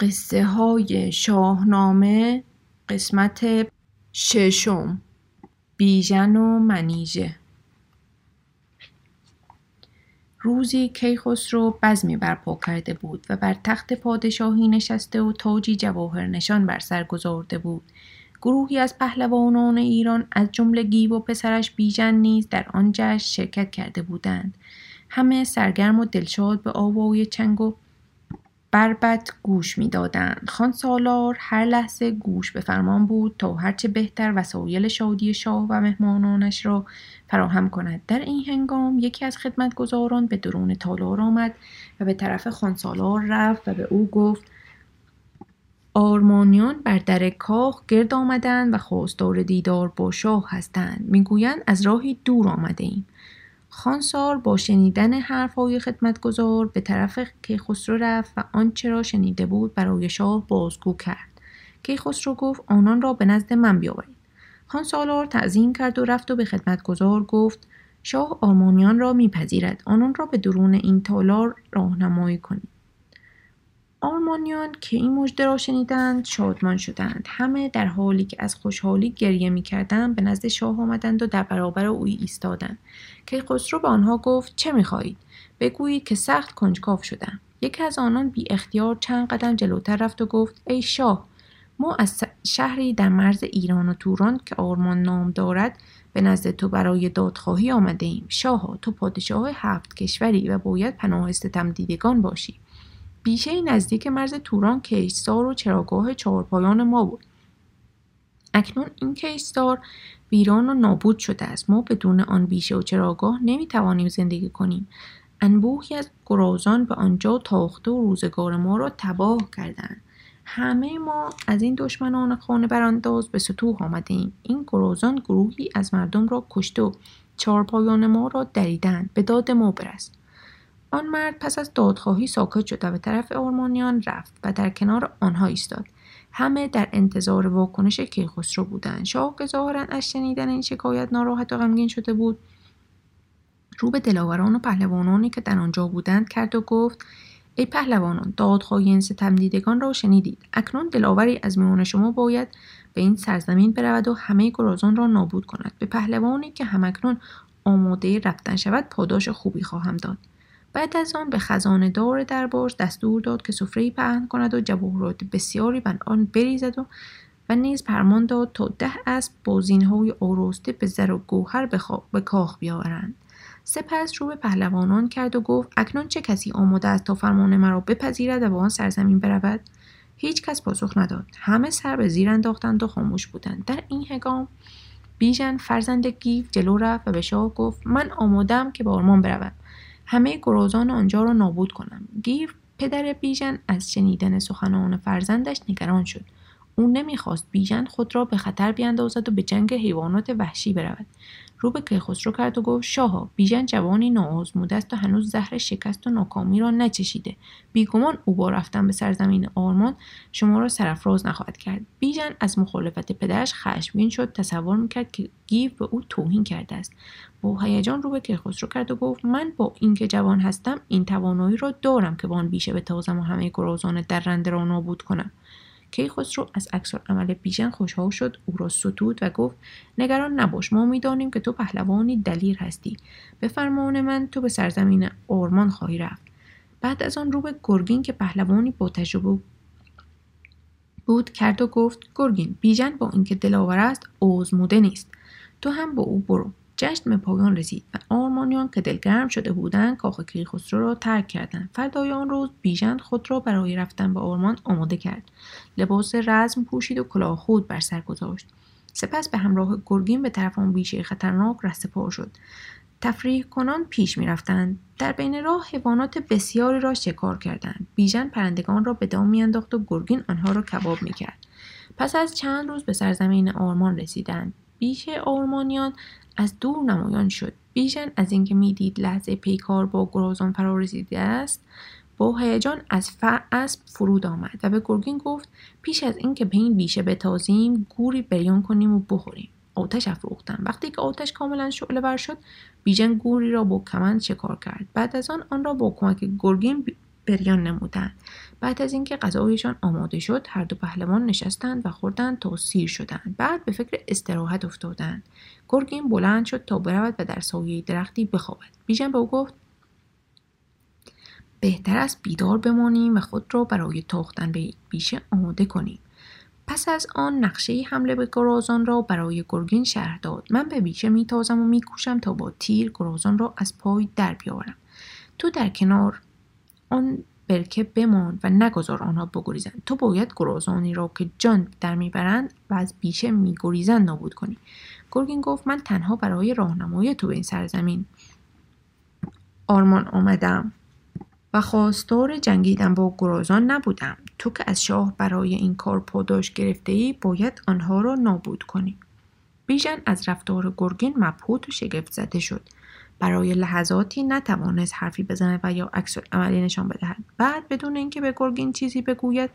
قصه های شاهنامه قسمت ششم، بیژن و منیژه. روزی کیخسرو بزمی برپا کرده بود و بر تخت پادشاهی نشسته و تاجی جواهر نشان بر سر گذارده بود. گروهی از پهلوانان ایران از جمله گیو و پسرش بیژن نیز در آن جشن شرکت کرده بودند. همه سرگرم و دلشاد به آوای چنگ و بربط گوش می دادند. خان سالار هر لحظه گوش به فرمان بود تا هرچه بهتر وسایل شادی شاه و مهمانانش را فراهم کند. در این هنگام یکی از خدمتگزاران به درون تالار آمد و به طرف خان سالار رفت و به او گفت آرمانیان بر در کاخ گرد آمدند و خواستار دیدار با شاه هستند. میگویند از راهی دور آمده ایم. خانسار با شنیدن حرفهای خدمتگزار به طرف کیخسرو رفت و آنچه را شنیده بود برای شاه بازگو کرد. کیخسرو گفت آنان را به نزد من بیاورید. خانسالار تعظیم کرد و رفت و به خدمتگزار گفت شاه آرمانیان را میپذیرد. آنان را به درون این تالار راهنمایی کنید. آرمانیان که این مژده را شنیدند شادمان شدند. همه در حالی که از خوشحالی گریه می‌کردند به نزد شاه آمدند و در برابر او ایستادند. کیخسرو به آنها گفت چه می‌خواهید؟ بگویید که سخت کنجکاو شدم. یکی از آنان بی اختیار چند قدم جلوتر رفت و گفت ای شاه، ما از شهری در مرز ایران و توران که آرمان نام دارد به نزد تو برای دادخواهی آمده ایم. شاه، تو پادشاه 7 کشوری و باید پناه ستم دیدگان باشی. بیشه نزدیک مرز توران کشتار و چراگاه 4 پایان ما بود. اکنون این کشتار ویران و نابود شده است. ما بدون آن بیشه و چراگاه نمیتوانیم زندگی کنیم. انبوهی از گرازان به آنجا تاخته و روزگار ما را تباه کردند. همه ما از این دشمنان خانه برانداز به سطوح آمده ایم. این گرازان گروهی از مردم را کشته و 4 پایان ما را دریدند. به داد ما برست. آن مرد پس از دادخواهی ساکت شد و به طرف آرمانیان رفت و در کنار آنها ایستاد. همه در انتظار واکنش کیخسرو بودند. شاه که ظاهراً از شنیدن این شکایت ناراحت و غمگین شده بود، رو به دلاوران و پهلوانانی که در آنجا بودند کرد و گفت ای پهلوانان، دادخواهی این ستم دیدگان را شنیدید. اکنون دلاوری از میان شما باید به این سرزمین برود و همه گرازان را نابود کند. به پهلوانی که همکنون آماده رفتن شود پاداش خوبی خواهم داد. بعد از آن به خزاندار دربار دستور داد که سفره‌ای پهن کند و جواهرات بسیاری بر آن بریزد و نیز فرمان داد تا 10 اسب با زینهای آراسته به زر و گوهر به کاخ بیاورند. سپس رو به پهلوانان کرد و گفت اکنون چه کسی آماده است تا فرمان مرا بپذیرد و با آن سرزمین برود؟ هیچ کس پاسخ نداد. همه سر به زیر انداختند و خاموش بودند. در این هنگام بیژن فرزند گیو جلو رفت و به شاه گفت من آماده‌ام که به آرمان بروم. همه گرازان آنجا را نابود کنم. گیو پدر بیژن از شنیدن سخنان فرزندش نگران شد. او نمیخواست بیژن خود را به خطر بیاندازد و به جنگ حیوانات وحشی برود. رو به کیخسرو کرد و گفت شاها، بیژن جوانی ناآزموده است و هنوز زهر شکست و ناکامی را نچشیده. بیگمان او با رفتن به سرزمین آرمان شما را سرافراز نخواهد کرد. بیژن از مخالفت پدرش خشمگین شد. تصور میکرد که گیو به او توهین کرده است. با هیجان رو به کیخسرو کرد و گفت من با اینکه جوان هستم این توانایی را دارم که با آن بیشه بتازم و همه گرازان درنده را نابود کنم. کیخسرو از عکس‌العمل بیژن خوشحال شد، او را ستود و گفت نگران نباش، ما می‌دانیم که تو پهلوانی دلیر هستی. به فرمان من تو به سرزمین آرمان خواهی رفت. بعد از آن رو به گرگین که پهلوانی با تجربه بود کرد و گفت گرگین، بیژن با اینکه دلاور است آزموده نیست. تو هم با او برو. جشن به پایان رسید و آرمانیان که دلگرم شده بودند کاخ کیخسرو را ترک کردند. فردای آن روز بیژن خود را برای رفتن به آرمان آماده کرد. لباس رزم پوشید و کلاه خود بر سر گذاشت. سپس به همراه گرگین به طرف آن بیشه خطرناک رسته‌پا شد. تفریح کنان پیش می رفتند. در بین راه حیوانات بسیاری را شکار کردند. بیژن پرندگان را به دام می انداخت و گرگین آنها را کباب می کرد. پس از چند روز به سرزمین آرمان رسیدند. بیشه آرمانیان از دور نمایان شد. بیژن از اینکه میدید لحظه پیکار با گرازان فرا رسیده است، با هیجان از اسب فرود آمد و به گرگین گفت پیش از اینکه به این بیشه بتازیم، گوری بریان کنیم و بخوریم. آتش افروختند. وقتی که آتش کاملا شعله ور شد، بیژن گوری را با کمند شکار کرد. بعد از آن را با کمک گرگین بریان نمودند. بعد از اینکه غذایشان آماده شد، هر دو پهلوان نشستند و خوردند تا سیر شدند. بعد به فکر استراحت افتادند. گرگین بلند شد تا برود و در سایه درختی بخوابد. بیژن به او گفت: بهتر است بیدار بمانیم و خود را برای تاختن به بیشه آماده کنیم. پس از آن نقشه حمله به گرازان را برای گرگین شرح داد. من به بیشه میتازم و میکوشم تا با تیر گرازان را از پای در بیارم. تو در کنار آن برکه بمان و نگذار آنها بگریزند. تو باید گرازانی را که جان در میبرند و از بیشه میگریزند نابود کنی. گرگین گفت: من تنها برای راهنمایی تو به این سرزمین آرمان آمدم و خواستار جنگیدن با گرازان نبودم. تو که از شاه برای این کار پاداش گرفته ای، باید آنها را نابود کنی. بیژن از رفتار گرگین مبهوت و شگفت زده شد. برای لحظاتی نتوانست حرفی بزند و یا عکس عملی نشان بدهد. بعد بدون اینکه به گرگین چیزی بگوید،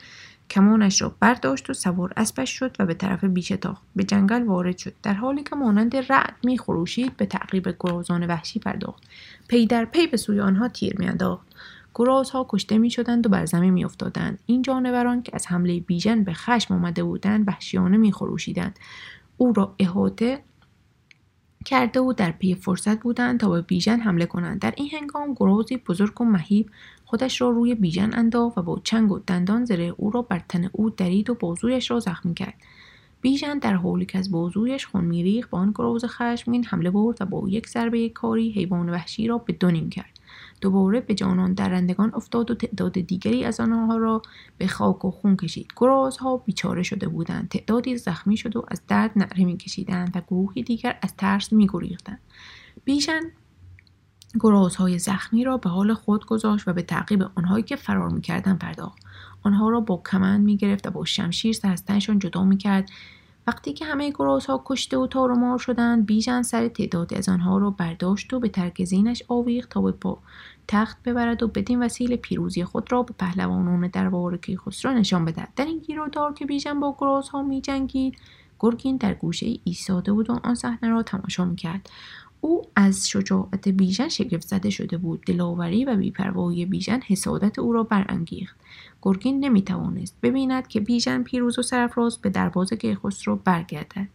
کمانش را برداشت و سوار اسبش شد و به طرف بیشه تاخت. به جنگل وارد شد. در حالی که مانند رعد می‌خروشید، به تعقیب گرازان وحشی پرداخت. پی در پی به سوی آنها تیر می‌انداخت. گرازها کشته می‌شدند و بر زمین می‌افتادند. این جانوران که از حمله بیژن به خشم آمده بودند، وحشیانه می‌خروشیدند. او را احاطه کرده و در پی فرصت بودند تا به بیژن حمله کنند. در این هنگام گرازی بزرگ و مهیب خودش را روی بیژن انداخت و با چنگ و دندان زره او را بر تن او درید و بازویش را زخمی کرد. بیژن در حالی که از بازویش خون می‌ریخت، با آن گراز خشمگین حمله برد و با یک ضربه کاری حیوان وحشی را به دو نیم کرد. دوباره به جانان درندگان افتاد و تعداد دیگری از آنها را به خاک و خون کشید. گرازها بیچاره شده بودند. تعدادی زخمی شد و از درد نعره می‌کشیدند و گروهی دیگر از ترس می‌گریختند. بیژن گرازهای زخمی را به حال خود گذاشت و به تعقیب آنهایی که فرار می‌کردند پرداخت. آنها را با کمند می‌گرفت و با شمشیر سر از تنشان جدا می‌کرد. وقتی که همه گرازها کشته و تار و مار شدند، بیژن سر تعدادی از آنها را برداشت و به ترک زینش آویخت تا به تخت ببرد و بدین وسیله پیروزی خود را به پهلوانان دربار کیخسرو نشان بدهد. در این گیر و دار که بیژن با گرازها می‌جنگید، گرگین در گوشه ایستاده بود و آن صحنه را تماشا می‌کرد. او از شجاعت بیژن شگفت زده شده بود. دلاوری و بی‌پروایی بیژن حسادت او را برانگیخت. گرگین نمی‌توانست ببیند که بیژن پیروز و سرفراز به درباز کیخسرو برگردد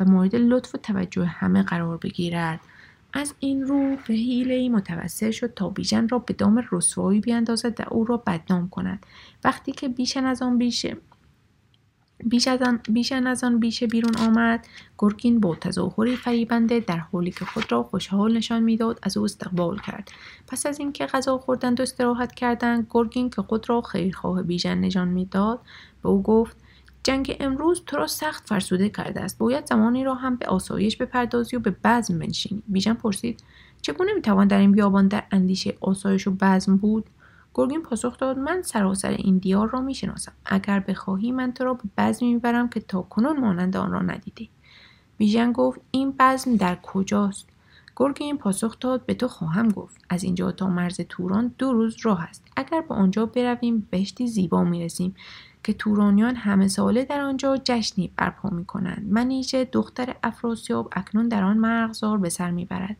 و مورد لطف و توجه همه قرار بگیرد. از این رو به حیله‌ای متوسل شد تا بیژن را به دام رسوایی بیاندازد و او را بدنام کند. وقتی که بیژن از آن بیشه بیرون آمد، گرگین با تظاهری فریبنده در حالی که خود را خوشحال نشان میداد از او استقبال کرد. پس از اینکه غذا خوردند و استراحت کردند، گرگین که خود را خیرخواه بیژن نشان میداد به او گفت: جنگ امروز تو را سخت فرسوده کرده است. باید زمانی را هم به آسایش بپردازی و به بزم بنشینی. بیژن پرسید: چگونه میتوان در این بیابان در اندیشه آسایش و بزم بود؟ گرگین پاسخ داد: من سراسر این دیار را میشناسم. اگر بخواهی من تو را به بزم میبرم که تا کنون مانند آن را ندیدی. بیژن گفت: این بزم در کجاست؟ گرگین پاسخ داد: به تو خواهم گفت. از اینجا تا مرز توران 2 روز راه است. اگر به آنجا برویم، بهشتی زیبا میرسیم که تورانیان همه ساله در آنجا جشنی برپا میکنند. منیژه دختر افراسیاب اکنون در آن مرغزار به سر میبرد.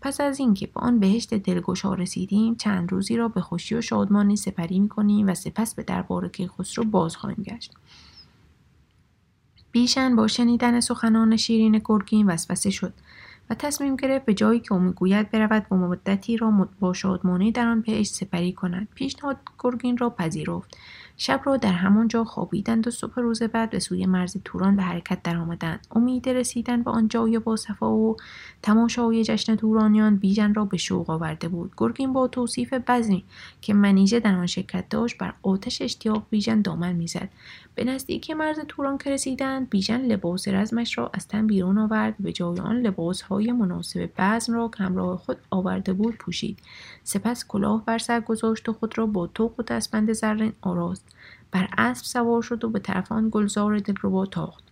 پس از اینکه به آن بهشت دلگشا رسیدیم، چند روزی را به خوشی و شادمانی سپری میکنیم و سپس به دربار کیخسرو باز خواهیم گشت. بیژن با شنیدن سخنان شیرین گرگین وسوسه شد و تصمیم گرفت به جایی که او میگوید برود و مدتی را با شادمانی در آن بهشت سپری کند. پیشنهاد گرگین را پذیرفت. شب را در همانجا خوابیدند و صبح روز بعد به سوی مرز توران به حرکت درآمدند. امید رسیدن به آن جای باصفا و تماشای جشن تورانیان بیژن را به شوق آورده بود. گرگین با توصیف بزمی که منیژه در آن شرکت داشت، بر آتش اشتیاق بیژن دامن میزد. به نزدیکی مرز توران که رسیدند، بیژن لباس رزمش را از تن بیرون آورد و به جای آن لباس‌های مناسب بزم را که همراه خود آورده بود پوشید. سپس کلاه بر سر گذاشت و خود را با توق و دستبند زرین آراست. بر اسب سوار شد و به طرف آن گلزار دلربا تاخت.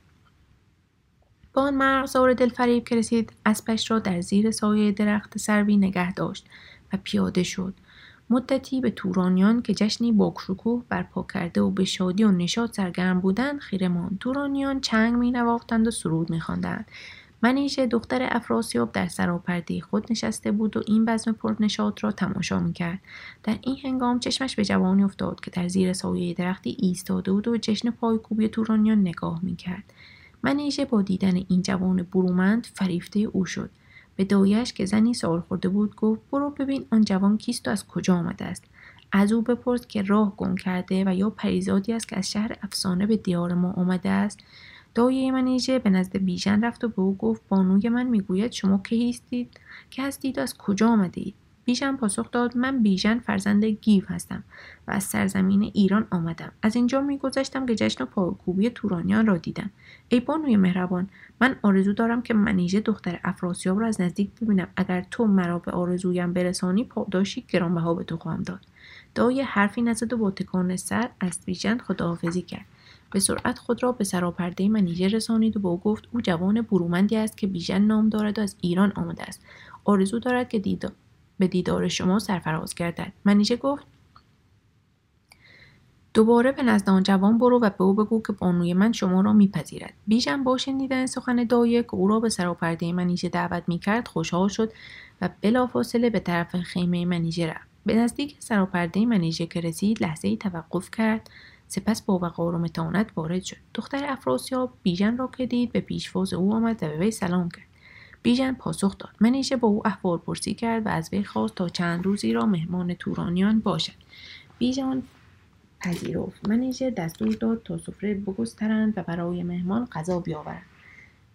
با آن مرغزار دلفریب که رسید، اسبش را در زیر سایه درخت سروی نگه داشت و پیاده شد. مدتی به تورانیان که جشنی با شکوه برپا کرده و به شادی و نشاط سرگرم بودند خیره ماند. تورانیان چنگ می‌نواختند و سرود می‌خواندند. منیژه دختر افراسیاب در سراپرده خود نشسته بود و این بزم پرنشاط را تماشا میکرد. در این هنگام چشمش به جوانی افتاد که در زیر سایه درختی ایستاده بود و جشن پایکوبی تورانیان نگاه میکرد. منیژه با دیدن این جوان برومند فریفته او شد. به دایش که زنی سال خورده بود گفت برو ببین آن جوان کیست و از کجا آمده است. از او بپرس که راه گم کرده و یا پریزادی است که از شهر افسانه به دیار ما آمده است. دایه منیژه به نزد بیژن رفت و به او گفت بانوی من میگوید شما که هستید و از کجا آمده اید. بیژن پاسخ داد من بیژن فرزند گیو هستم و از سرزمین ایران آمدم. از اینجا میگذشتم که جشن پایکوبی تورانیان را دیدم. ای بانوی مهربان، من آرزو دارم که منیژه دختر افراسیاب را از نزدیک ببینم. اگر تو مرا به آرزویم برسانی پاداشی گرانبها به تو خواهم داد. دایه حرفی نزد و با تکان سر از بیژن خداحافظی کرد. به سرعت خود را به سراپرده منیژه رسانید و با او گفت او جوان برومندی است که بیژن نام دارد و از ایران آمده است. آرزو دارد که به دیدار شما سرفراز گردد. منیژه گفت دوباره به نزد آن جوان برو و به او بگو که بانوی من شما را میپذیرد. بیژن با شنیدن سخن دایه که او را به سراپرده منیژه دعوت میکرد خوشحال شد و بلافاصله به طرف خیمه منیژه رفت. به نزدیک سراپرده منیژه که رسید لحظه‌ای توقف کرد، سپس با وقار و متانت وارد شد. دختر افراسیاب بیژن را که دید به پیشواز او آمد و به وی سلام کرد. بیژن پاسخ داد. منیژه با او احوال پرسی کرد و از وی خواست تا چند روزی را مهمان تورانیان باشد. بیژن پذیرفت. منیژه دستور داد تا سفره بگسترند و برای مهمان غذا بیاورند.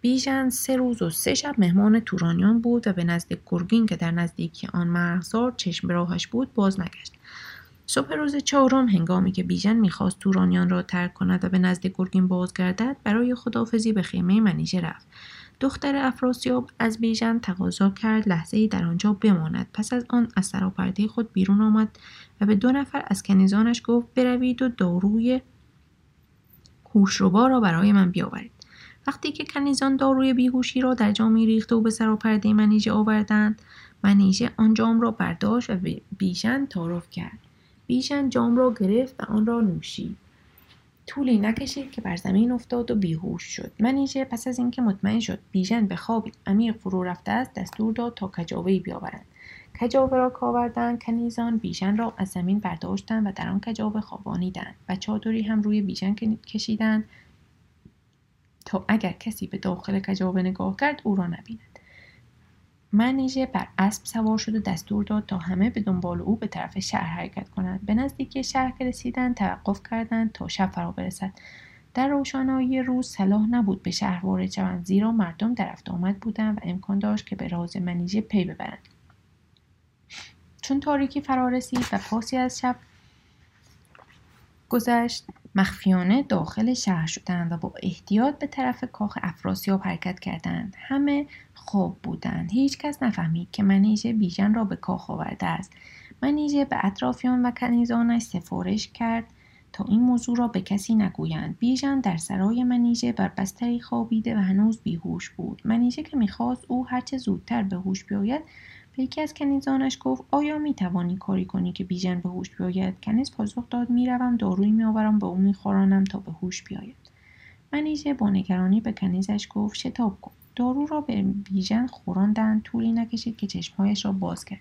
بیژن 3 روز و 3 شب مهمان تورانیان بود و به نزد گرگین که در نزدیکی آن مرغزار چشم به راهش بود باز نگشت. صبح روز 4 هنگامی که بیژن میخواست تورانیان را ترک کند و به نزد گرگین بازگردد، برای خداحافظی به خیمه منیژه رفت. دختر افراسیاب از بیژن تقاضا کرد لحظه‌ای در آنجا بماند. پس از آن از سراپرده خود بیرون آمد و به 2 نفر از کنیزانش گفت بروید و داروی هوش‌ربا را برای من بیاورید. وقتی که کنیزان داروی بیهوشی را در جامی ریخت و به سراپرده منیژه آوردند، منیژه آن جام را برداشت و بیژن تعارف کرد. بیژن جام را گرفت و آن را نوشید. طولی نکشید که بر زمین افتاد و بیهوش شد. منیژه پس از اینکه مطمئن شد بیژن به خواب عمیق فرو رفته است، دستور داد تا کجاوه‌ای بیاورند. کجاوه را کاوردند. کنیزان بیژن را از زمین برداشتند و در آن کجاوه خوابانیدند و چادری هم روی بیژن کشیدند تا اگر کسی به داخل کجاوه نگاه کرد او را نبیند. منیژه بر اسب سوار شد و دستور داد تا همه به دنبال او به طرف شهر حرکت کنند. به نزدیکی شهر که رسیدند توقف کردند تا شب فرا برسد. در روشنایی روز صلاح نبود به شهر وارد شوند، زیرا مردم در رفت آمد بودند و امکان داشت که به راز منیژه پی ببرند. چون تاریکی فرا رسید و پاسی از شب گذشت، مخفیانه داخل شهر شدند و با احتیاط به طرف کاخ افراسیاب حرکت کردند. همه خواب بودند. هیچ کس نفهمید که منیژه بیژن را به کاخ آورده است. منیژه به اطرافیان و کنیزانش سفارش کرد تا این موضوع را به کسی نگویند. بیژن در سرای منیژه بر بستری خوابیده و هنوز بیهوش بود. منیژه که می‌خواست او هرچه زودتر به هوش بیاید، به یکی از کنیزانش گفت آیا می توانی کاری کنی که بیژن به هوش بیاید؟ کنیز پاسخ داد میروم دارویی میآورم به او میخورانم تا به هوش بیاید. منیژه با نگرانی به کنیزش گفت شتاب کن. دارو را به بیژن خوراندند. طولی نکشید که چشمهایش را باز کرد.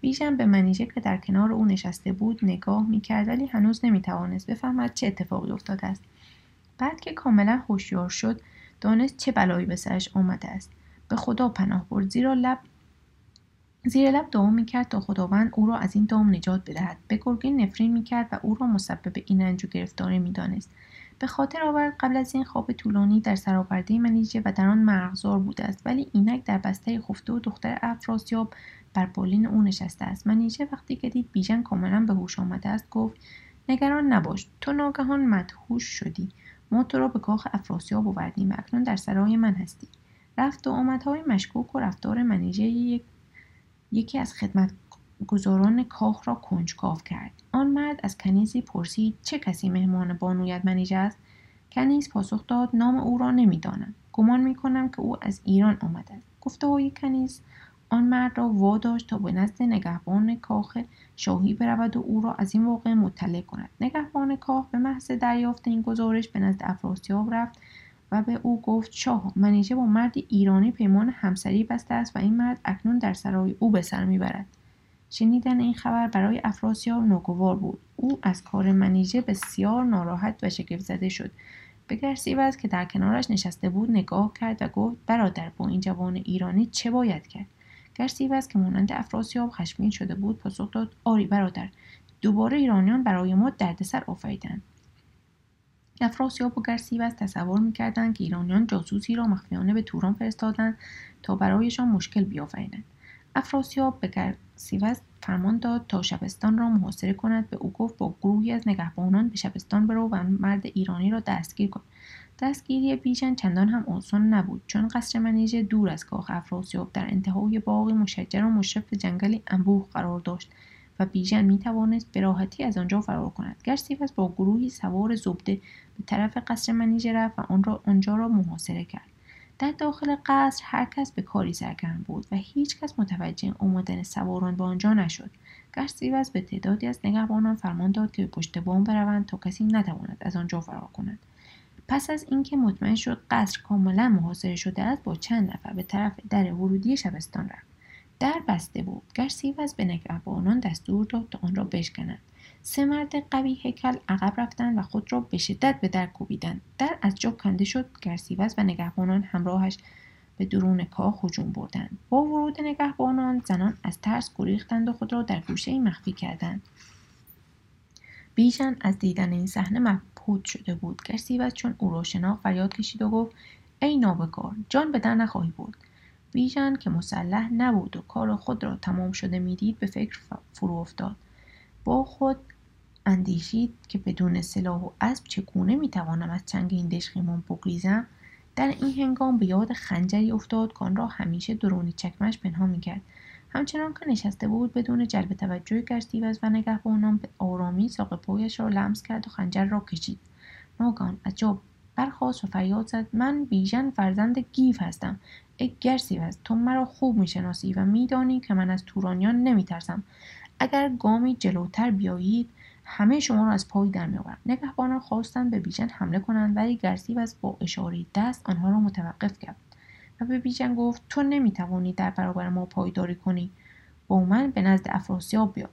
بیژن به منیژه که در کنار او نشسته بود نگاه میکرد، ولی هنوز نمیتوانست بفهمد چه اتفاقی افتاده است. بعد که کاملا هوشیار شد دانست چه بلایی به سرش آمده است. به خدا پناه برد، زیرا زیر لب دعا میکرد تا خداوند او را از این دام نجات بدهد. به گرگین نفرین میکرد و او را مسبب این رنج و گرفتاری میدانست. به خاطر آورد قبل از این خواب طولانی در سراپرده منیژه و در آن مرغزار بوده است، ولی اینک در بستر خفته و دختر افراسیاب بر بالین او نشسته است. منیژه وقتی که دید بیژن کاملا به هوش آمده است گفت نگران نباش، تو ناگهان مدهوش شدی. ما تو را به کاخ افراسیاب آوردیم و اکنون در سرای من هستی. رفت و آمدهای مشکوک و رفتار منیژه یکی از خدمتگزاران کاخ را کنجکاو کرد. آن مرد از کنیزی پرسید چه کسی مهمان بانویت منیژه است؟ کنیز پاسخ داد نام او را نمیدانم. گمان میکنم که او از ایران آمده است. گفته‌های کنیز آن مرد را واداشت تا به نزد نگهبان کاخ شاهی برود و او را از این واقعه مطلع کند. نگهبان کاخ به محض دریافت این گزارش به نزد افراسیاب رفت و به او گفت شاه منیژه با مرد ایرانی پیمان همسری بسته است و این مرد اکنون در سرای او به سر میبرد. شنیدن این خبر برای افراسیاب ناگوار بود. او از کار منیژه بسیار ناراحت و شگفت زده شد. به گرسیوز که در کنارش نشسته بود نگاه کرد و گفت برادر با این جوان ایرانی چه باید کرد؟ گرسیوز که مانند افراسیاب خشمگین شده بود پاسخ داد آری برادر، دوباره ایرانیان برای ما دردسر آفریدند. افراسیاب و گرسیوز تصور می‌کردند که ایرانیان جاسوسی را مخفیانه به توران فرستادند تا برایشان مشکل بیافرینند. افراسیاب به گرسیوز فرمان داد تا شبستان را محاصره کند. به او گفت با گروهی از نگهبانان به شبستان برو و مرد ایرانی را دستگیر کن. دستگیری بیژن چندان هم آسان نبود چون قصر منیژه دور از کاخ افراسیاب در انتهای باغی مشجر و مشرف جنگلی انبوه قرار داشت و بیژن میتوانست به راحتی از آنجا فرار کند. گرسیوز با گروهی سوار زبده به طرف قصر منیژه رفت و آنجا را محاصره کرد. در داخل قصر هر کس به کاری سرگرم بود و هیچ کس متوجه آمدن سواران به آنجا نشد. گرسیوز به تعدادی از نگهبانان فرمان داد که به پشت بام بروند تا کسی نتواند از آنجا فرار کند. پس از اینکه مطمئن شد قصر کاملا محاصره شده است، با چند نفر به طرف در ورودی شبستان رفت. در بسته بود. گرسیوز به نگهبانان دستور داد تا آن را بشکنند. سه مرد قوی هیکل عقب رفتند و خود را به شدت به در کوبیدند. در از جا کنده شد. گرسیوز و نگهبانان همراهش به درون کاخ هجوم بردند. با ورود نگهبانان زنان از ترس گریختند و خود را در گوشه‌ای مخفی کردند. بیژن از دیدن این صحنه مبهوت شده بود. گرسیوز چون او را شناخت فریاد کشید و گفت ای نابکار، جان به در نخواهی برد. بیژن که مسلح نبود و کار خود را تمام شده میدید به فکر فرو افتاد. با خود اندیشید که بدون سلاح و اسب چگونه میتوانم از چنگ این دژخیمان بگریزم. در این هنگام به یاد خنجری افتاد که آن را همیشه درون چکمش پنهان میکرد. همچنان که نشسته بود بدون جلب توجه گرسیوز و نگهبانان به آرامی ساق پایش را لمس کرد و خنجر را کشید. ناگهان از جا برخاست و فریاد زد من بیژن فرزند گیو هستم. ای گرسیوز، تو مرا خوب میشناسی و میدانی که من از تورانیان نمیترسم. اگر گامی جلوتر بیایید همه شما را از پای در میآورم. نگهبانان خواستند به بیژن حمله کنند ولی گرسیوز با اشاره دست آنها را متوقف کرد و به بیژن گفت تو نمیتوانی در برابر ما پایداری کنی. با من به نزد افراسیاب بیا.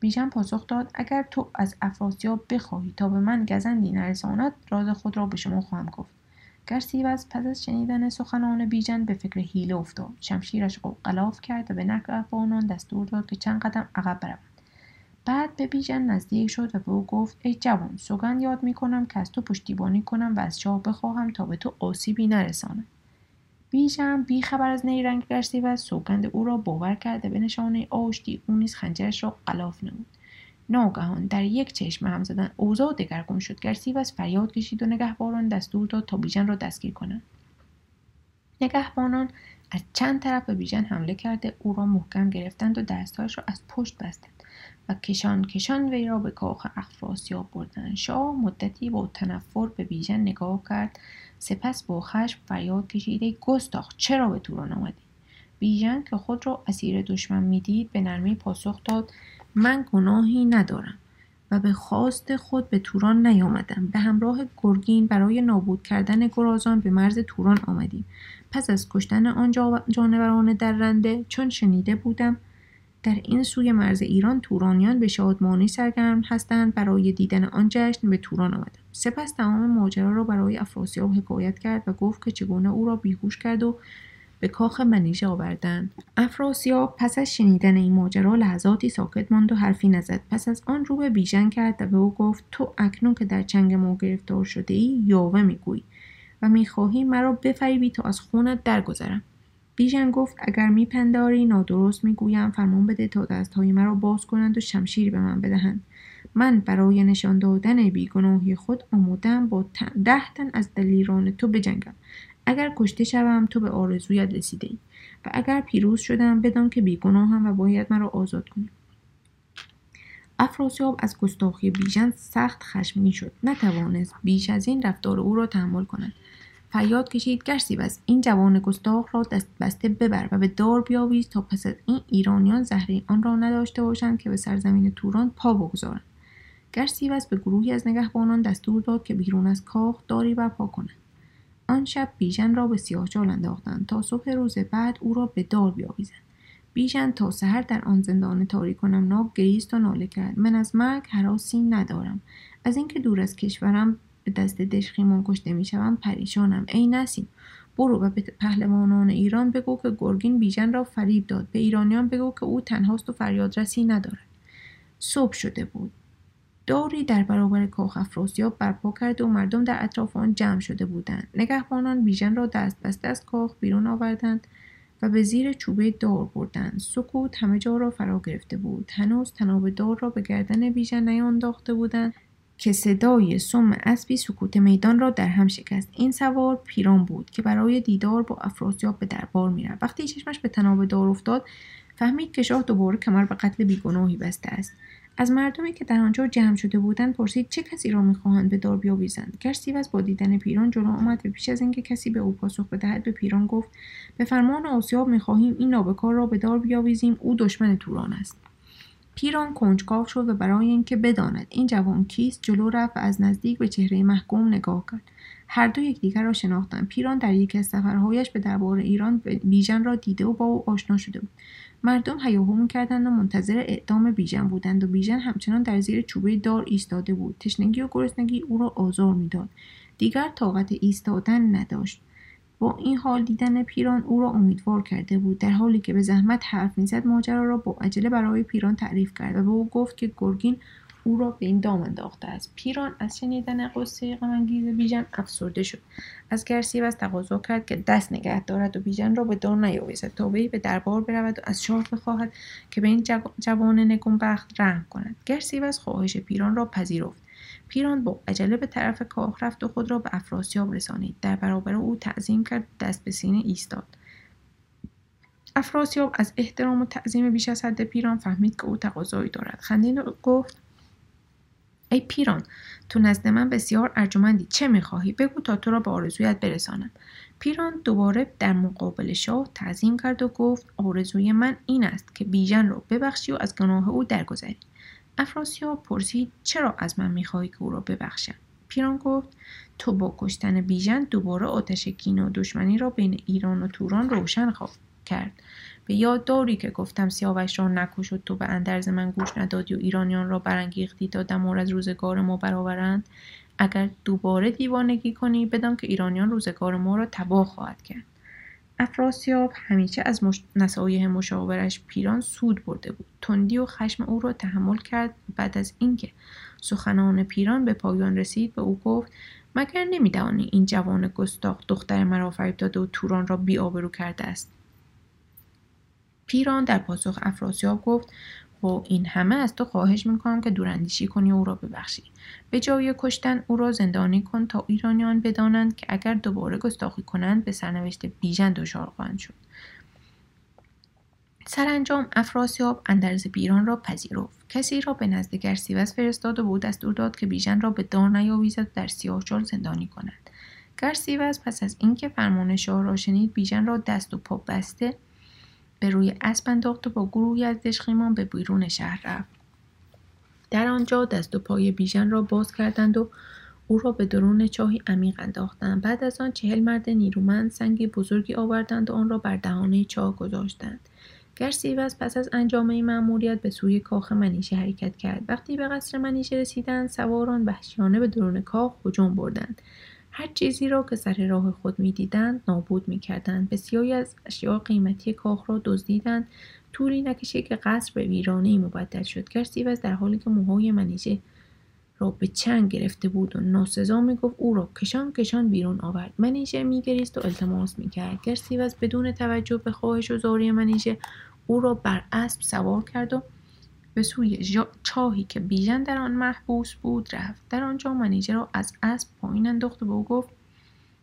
بیژن پاسخ داد اگر تو از افراسیاب بخواهی تا به من گزندی نرساند راز خود را به شما خواهم گفت. گرسیوز پس از شنیدن سخنان بیژن به فکر حیله افتاد. شمشیرش قلاف کرد و به نگهبانان دستور داد که چند قدم عقب بروند. بعد به بیژن نزدیک شد و به او گفت ای جوان، سوگند یاد میکنم که از تو پشتیبانی کنم و از شاه بخواهم تا به تو آسیبی نرساند. بیژن بیخبر از نیرنگ گرسیوز سوگند او را باور کرد و به نشانه آشتی او نیز خنجرش را غلاف نمود. ناگهان در یک چشم هم زدن اوضاع دگرگون شد. گرسیوز فریاد کشید و نگهبانان دستور داد تا بیژن را دستگیر کنند. نگهبانان از چند طرف به بیژن حمله کرده او را محکم گرفتند و دستهایش را از پشت بستند و کشان وی را به کاخ افراسیاب بردند. شاه مدتی با تنفر به بیژن نگاه کرد، سپس با خشم فریاد کشید ای گستاخ، چرا به توران آمدی؟ بیژن که خود را اسیر دشمن میدید به نرمی پاسخ داد من گناهی ندارم و به خواست خود به توران نیامدم. به همراه گرگین برای نابود کردن گرازان به مرز توران آمدیم. پس از کشتن آن جانوران درنده چون شنیده بودم در این سوی مرز ایران تورانیان به شادمانی سرگرم هستند، برای دیدن آن جشن به توران آمدم. سپس تمام ماجرا را برای افراسیاب حکایت کرد و گفت که چگونه او را بیهوش کرد و به کاخ منیژه آوردند. افراسیاب پس از شنیدن این ماجرا لحظاتی ساکت ماند و حرفی نزد. پس از آن رو به بیژن کرد و به او گفت تو اکنون که در چنگ ما گرفتار شده ای یاوه میگویی و میخواهی مرا بفریبی تا از خونت درگذرم. بیژن گفت اگر میپنداری نادرست میگویم فرمان بده تا دستهای مرا باز کنند و شمشیر به من بدهند. من برای نشان دادن بیگناهی خود آمدم با 10 تن از دلیران تو بجنگم. اگر کشته شوم تو به آرزویت رسیده ای و اگر پیروز شدم بدان که بیگناهم و باید مرا آزاد کنی. افراسیاب از گستاخی بیژن سخت خشمگین شد. نتوانست بیش از این رفتار او را تحمل کند. فریاد کشید گرسیوز، این جوان گستاخ را دست بسته ببر و به دار بیاویز تا پس از این ایرانیان زهره آن را نداشته باشند که به سرزمین توران پا بگذارند. گرسیوز به گروهی از نگهبانان دستور داد که بیرون از کاخ داری برپا کنند. آن شب بیژن را به سیاهچال انداختند تا صبح روز بعد او را به دار بیاویزند. بیژن تا سحر در آن زندان تاریک و نمناک گریست و ناله کرد. من از مرگ هراسی ندارم. از اینکه دور از کشورم به دست دژخیمان کشته میشوم پریشانم. ای نسیم، برو و به پهلوانان ایران بگو که گرگین بیژن را فریب داد. به ایرانیان بگو که او تنهاست و فریادرسی ندارد. صبح شده بود. داری در برابر کاخ افراسیاب برپا کرد و مردم در اطراف آن جمع شده بودند. نگهبانان بیژن را دست بسته از کاخ بیرون آوردند و به زیر چوبه دار بردند. سکوت همه جا را فرا گرفته بود. هنوز تناب دار را به گردن بیژن نیانداخته بودند که صدای سم اسبی سکوت میدان را در هم شکست. این سوار پیران بود که برای دیدار با افراسیاب به دربار میرفت. وقتی چشمش به تناب دار افتاد، فهمید که شاه دوباره کمر به قتل بیگناهی بسته است. از مردمی که در آنجا جمع شده بودند پرسید چه کسی را میخواهند به دار بیاویزند. گرسیوز با دیدن پیران جلو آمد و پیش از اینکه کسی به او پاسخ بدهد به پیران گفت: به فرمان آسیاب میخواهیم این نابکار را به دار بیاویزیم، او دشمن توران است. پیران کنجکاو شد و برای اینکه بداند این جوان کیست جلو رفت و از نزدیک به چهره محکوم نگاه کرد. هر دو یکدیگر را شناختند. پیران در یکی از سفرهایش به دربار ایران بیژن را دیده و با او آشنا شده بود. مردم هیاهو می‌کردند و منتظر اعدام بیژن بودند و بیژن همچنان در زیر چوبه دار ایستاده بود. تشنگی و گرسنگی او را آزار می‌داد. دیگر طاقت ایستادن نداشت. با این حال دیدن پیران او را امیدوار کرده بود. در حالی که به زحمت حرف می‌زد، ماجرا را با عجله برای پیران تعریف کرد و به او گفت که گرگین او را به این دام انداخته است. پیران از شنیدن قصه غم‌انگیز بیژن افسرده شد. از گرسیوز تقاضا کرد که دست نگه دارد و بیژن را به دار نیاویزد تا وی به دربار برود و از شاه بخواهد که به این جوان نگونبخت رحم کند. گرسیوز خواهش پیران را پذیرفت. پیران با عجله به طرف کاخ رفت و خود را به افراسیاب رسانید. در برابر او تعظیم کرد، دست به سینه ایستاد. افراسیاب از احترام و تعظیم بیش از حد پیران فهمید که او تقاضایی دارد. خندید و گفت: ای پیران، تو نزد من بسیار ارجمندی. چه میخواهی؟ بگو تا تو را به آرزویت برسانم. پیران دوباره در مقابل شاه تعظیم کرد و گفت: آرزوی من این است که بیژن را ببخشی و از گناه او درگذری. افراسیاب پرسید: چرا از من میخواهی که او را ببخشم؟ پیران گفت: تو با کشتن بیژن دوباره آتش کین و دشمنی را بین ایران و توران روشن خواهی کرد. به یاد داری که گفتم سیاوش را نکش و تو به اندرز من گوش ندادی و ایرانیان را برانگیختی تا دم از روزگار ما برآورند؟ اگر دوباره دیوانگی کنی بدان که ایرانیان روزگار ما را تباه خواهد کرد. افراسیاب همیشه از نصایح مشاورش پیران سود برده بود. تندی و خشم او را تحمل کرد. بعد از اینکه سخنان پیران به پایان رسید به او گفت: مگر نمی‌دانی این جوان گستاخ دختر مرا فریب داده و توران را بی‌آبرو کرده است؟ پیران در پاسخ افراسیاب گفت: با این همه از تو خواهش میکنم که دوراندیشی کنی و او را ببخشی. به جای کشتن او را زندانی کن تا ایرانیان بدانند که اگر دوباره گستاخی کنند به سرنوشت بیژن دچار خواهند شد. سرانجام افراسیاب اندرز پیران را پذیرفت. کسی را به نزد گرسیوز فرستاد و او دستور داد که بیژن را به دار نیاویزد و در سیاهچال زندانی کند. گرسیوز پس از اینکه فرمان شاه را شنید، بیژن را دست و پا بسته به روی اسب انداخت و با گروهی از دژخیمان به بیرون شهر رفت. در آنجا دست و پای بیژن را باز کردند و او را به درون چاهی عمیق انداختند. بعد از آن 40 مرد نیرومند سنگ بزرگی آوردند و آن را بر دهانه چاه گذاشتند. گرسیوز پس از انجام این مأموریت به سوی کاخ منیژه حرکت کرد. وقتی به قصر منیژه رسیدند، سواران وحشیانه به درون کاخ هجوم بردند. هر چیزی را که سر راه خود می‌دیدند نابود می‌کردند. بسیاری از اشیاء قیمتی کاخ را دزدیدند. طوری نکشید که قصر به ویرانه‌ای مبدل شد. گرسیوز در حالی که موهای منیژه را به چنگ گرفته بود و ناسزا می‌گفت، او را کشان کشان بیرون آورد. منیژه می‌گریست و التماس می‌کرد. گرسیوز بدون توجه به خواهش و زاری منیژه او را بر اسب سوار کرد و به سوی چاهی که بیژن در آن محبوس بود رفت. در آنجا منیژه را از اسب پایین انداخت و به او گفت: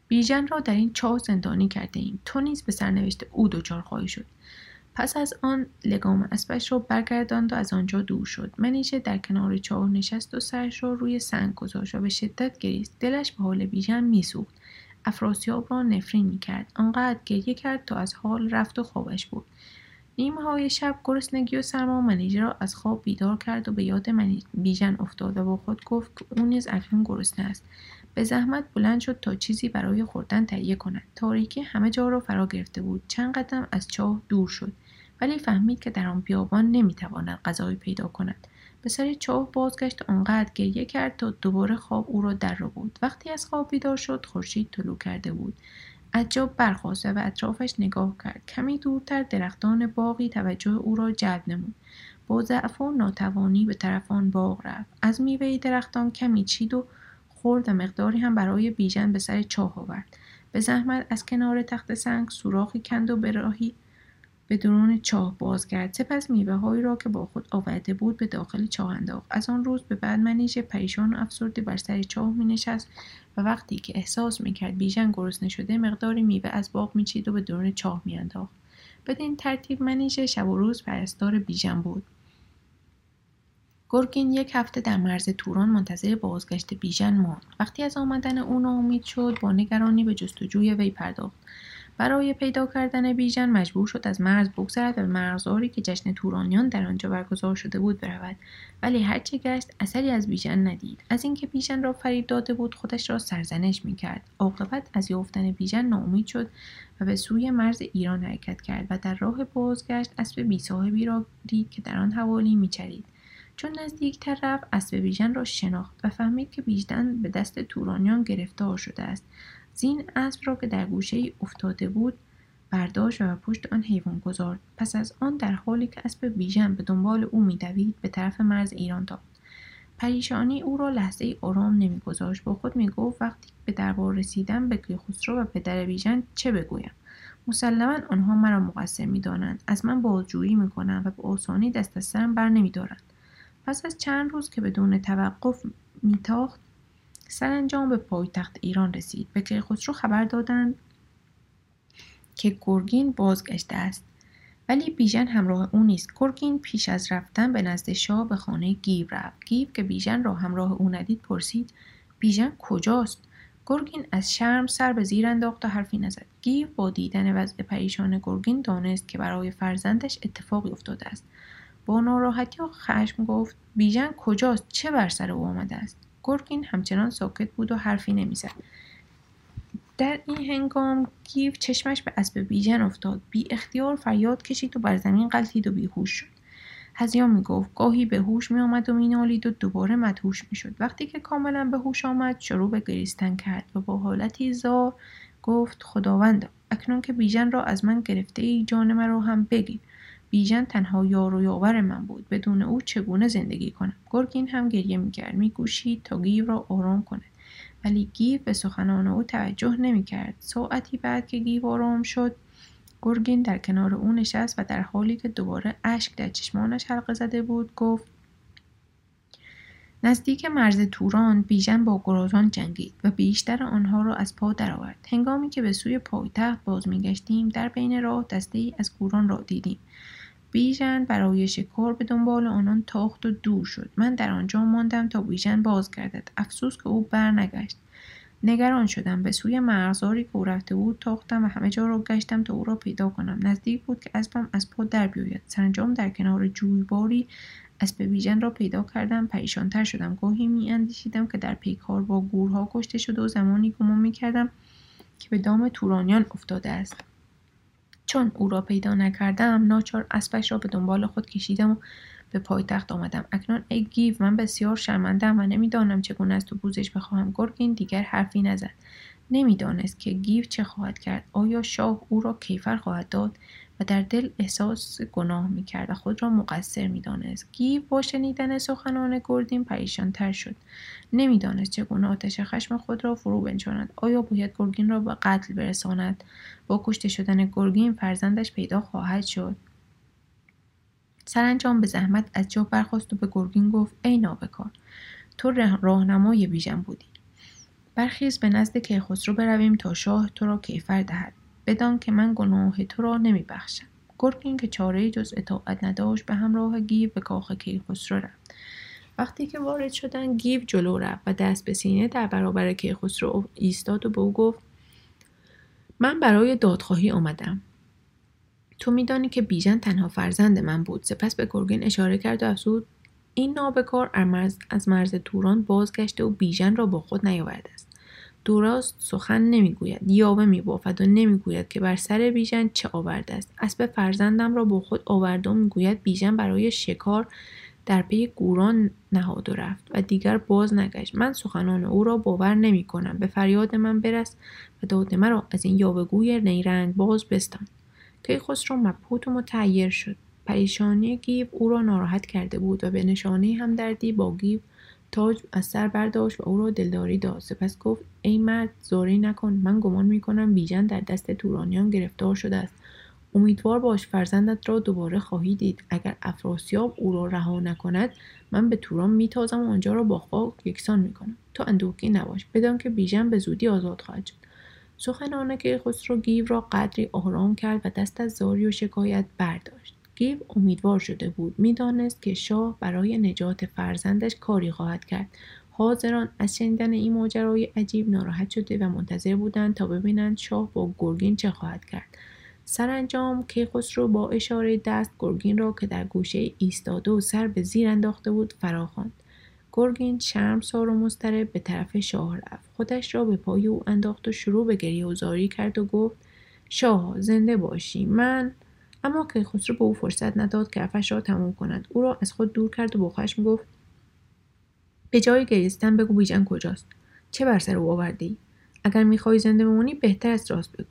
بیژن را در این چاه زندانی کرده ایم. تو نیز به سرنوشت او دچار خواهی شد. پس از آن لگام اسبش را برگرداند و از آنجا دور شد. منیژه در کنار چاه نشست و سرش را روی سنگ گذاشت و به شدت گریست. دلش به حال بیژن میسوخت. افراسیاب را نفرین میکرد. آنقدر گریه کرد تا از حال رفت و خوابش برد. نیمه‌های شب گرسنگی و سرما منیژه را از خواب بیدار کرد و به یاد بیژن افتاد و با خود گفت که او نیز اکنون گرسنه است. به زحمت بلند شد تا چیزی برای خوردن تهیه کند. تاریکی همه جا را فرا گرفته بود. چند قدم از چاه دور شد، ولی فهمید که در آن بیابان نمیتواند غذایی پیدا کند. به سر چاه بازگشت، آنقدر گریه کرد تا دوباره خواب او را در بود. وقتی از خواب بیدار شد، خورشید طلوع کرده بود. از جا برخاست و به اطرافش نگاه کرد. کمی دورتر درختان باغی توجه او را جلب نمود. با ضعف و ناتوانی به طرف آن باغ رفت. از میوه درختان کمی چید و خورد و مقداری هم برای بیژن به سر چاه آورد. به زحمت از کنار تخت سنگ سوراخی کند و به راهی به درون چاه بازگرد. سپس میوه‌هایی را که با خود آورده بود به داخل چاه انداخت. از آن روز به بعد منیژه پریشان و افسرده بر سر چاه می‌نشست و وقتی که احساس می‌کرد بیژن گرسنه شده، مقداری میوه از باغ می‌چید و به درون چاه می‌انداخت. بدین ترتیب منیژه شب و روز پرستار بیژن بود. گرگین یک هفته در مرز توران منتظر بازگشت بیژن ماند. وقتی از آمدن او ناامید شد، با نگرانی به جستجوی وی پرداخت. برای پیدا کردن بیژن مجبور شد از مرز بگذرد و به مرغزاری که جشن تورانیان در آنجا برگزار شده بود برود، ولی هرچه گشت اثری از بیژن ندید. از اینکه بیژن را فریب داده بود خودش را سرزنش می‌کرد. عاقبت از یافتن بیژن ناامید شد و به سوی مرز ایران حرکت کرد و در راه بازگشت اسب بی‌صاحبی را دید که در آن حوالی می‌چرید. چون نزدیکتر رفت، اسب بیژن را شناخت و فهمید که بیژن به دست تورانیان گرفتار شده است. زین اسب را که در گوشه‌ای افتاده بود برداشت و به پشت آن حیوان گذارد. پس از آن در حالی که اسب بیژن به دنبال او می‌دوید به طرف مرز ایران تافت. پریشانی او را لحظه‌ای آرام نمی‌گذاشت. با خود می‌گفت وقتی به دربار رسیدم به کیخسرو و پدر بیژن چه بگویم؟ مسلماً آنها مرا مقصر می‌دانند، از من بازجویی می‌کنند و به آسانی دست از سرم برنمی‌دارند. پس از چند روز که بدون توقف می‌تاخت، سرانجام به پایتخت ایران رسید. به کیخسرو خبر دادند که گرگین بازگشته است، ولی بیژن همراه او نیست. گرگین پیش از رفتن به نزد شاه به خانه گیو رفت. گیو که بیژن را همراه او ندید پرسید بیژن کجاست؟ گرگین از شرم سر به زیر انداخت و حرفی نزد. گیو با دیدن وضع پریشان گرگین دانست که برای فرزندش اتفاقی افتاده است. با ناراحتی و خشم گفت بیژن کجاست؟ چه بر سر او آمده است؟ گرگین همچنان ساکت بود و حرفی نمیزد. در این هنگام گیو چشمش به اسب بیژن افتاد. بی اختیار فریاد کشید و بر زمین غلتید و بیهوش شد. هزیان میگفت. گاهی به هوش میآمد و مینالید و دوباره مدهوش میشد. وقتی که کاملا به هوش آمد شروع به گریستن کرد و با حالتی زار گفت خداوندا، اکنون که بیژن را از من گرفته ای، جان مرا هم بگیر. بیژن تنها یار و یاور من بود. بدون او چگونه زندگی کنم؟ گرگین هم گریه می‌کرد، می‌کوشید تا گیو را آرام کند، ولی گیو به سخنان او توجه نمی‌کرد. ساعتی بعد که گیو آرام شد، گرگین در کنار او نشست و در حالی که دوباره اشک در چشمانش حلقه زده بود گفت نزدیک مرز توران بیژن با گرازان جنگید و بیشتر آنها را از پا درآورد. هنگامی که به سوی پایتخت باز می‌گشتیم، در بین راه دسته‌ای از گوران را دیدیم. بیژن برای شکار به دنبال آنان تاخت و دور شد. من در آنجا ماندم تا بیژن بازگردد. افسوس که او برنگشت. نگران شدم. به سوی مرغزاری که او رفته بود تاختم و همه جا را گشتم تا او را پیدا کنم. نزدیک بود که اسبم از پا در بیاید. سرانجام در کنار جویباری اسب بیژن را پیدا کردم. پریشان‌تر شدم. گاهی می‌اندیشیدم که در پیکار با گورها کشته شده و زمانی گمان می‌کردم که به دام تورانیان افتاده است. چون او را پیدا نکردم، ناچار اسبش را به دنبال خود کشیدم و به پایتخت آمدم. اکنون ای گیو، من بسیار شرمنده‌ام و نمی‌دانم چگونه از تو پوزش بخواهم. گرگین دیگر حرفی نزد. نمی‌دانست که گیو چه خواهد کرد. آیا شاه او را کیفر خواهد داد؟ و در دل احساس گناه می‌کرد و خود را مقصر می‌دانست. گیو با شنیدن سخنان گرگین پریشان‌تر شد. نمی‌دانست چگونه آتش خشم خود را فرو بنشاند. آیا باید گرگین را به قتل برساند؟ با کشته شدن گرگین فرزندش پیدا خواهد شد. سرانجام به زحمت از جا برخاست و به گرگین گفت ای نابکار، تو راهنمای بیژن بودی. برخیز به نزد کیخسرو برویم تا شاه تو را کیفر دهد. بدان که من گناه تو را نمی بخشم. گرگین که چاره‌ای جز اطاعت نداشت به همراه گیو به کاخ کیخسرو رفت. وقتی که وارد شدند گیو جلو رفت و دست به سینه در برابر کیخسرو ایستاد و به او گفت من برای دادخواهی آمدم. تو میدانی که بیژن تنها فرزند من بود. سپس به گرگین اشاره کرد و افزود این نابکار از مرز توران بازگشته و بیژن را با خود نیاورده است. درست سخن نمیگوید، یاوه میبافد و نمیگوید که بر سر بیژن چه آورده است. اسب فرزندم را با خود آورد و میگوید بیژن برای شکار در پی گوران نهاد و رفت و دیگر باز نگشت. من سخنان او را باور نمی کنم. به فریاد من برس و داد مرا از این یاوه‌گوی نیرنگ باز بستان. کیخسرو مبهوت و متحیر شد. پریشانی گیو او را ناراحت کرده بود و به نشانه همدردی با گیو تاج از سر برداشت و او را دلداری داد. سپس گفت ای مرد زاری نکن، من گمان می کنم بیژن در دست تورانیان گرفتار شده است. امیدوار باش فرزندت را دوباره خواهی دید. اگر افراسیاب او را رها نکند من به توران میتازم و آنجا را با خاک یکسان میکنم. تو اندوهگین نباش، بدان که بیژن به زودی آزاد خواهد شد. سخنان کیخسرو گیو را قدری آرام کرد و دست از زاری و شکایت برداشت. گیو امیدوار شده بود، میدانست که شاه برای نجات فرزندش کاری خواهد کرد. حاضران از شنیدن این ماجرای عجیب ناراحت شده و منتظر بودند تا ببینند شاه با گرگین چه خواهد کرد. سرانجام کیخسرو با اشاره دست گرگین را که در گوشه ایستاده و سر به زیر انداخته بود فراخواند. گرگین شرمسار و مضطرب به طرف شاه رفت. خودش را به پای او انداخت و شروع به گریه و زاری کرد و گفت شاه زنده باشی من. اما کیخسرو به او فرصت نداد که حرفش را تمام کند. او را از خود دور کرد و با خشم گفت به جای گریستن بگو بیژن کجاست؟ چه بر سر او آوردی؟ اگر می‌خوای زنده بمونی بهتر است راست بگو.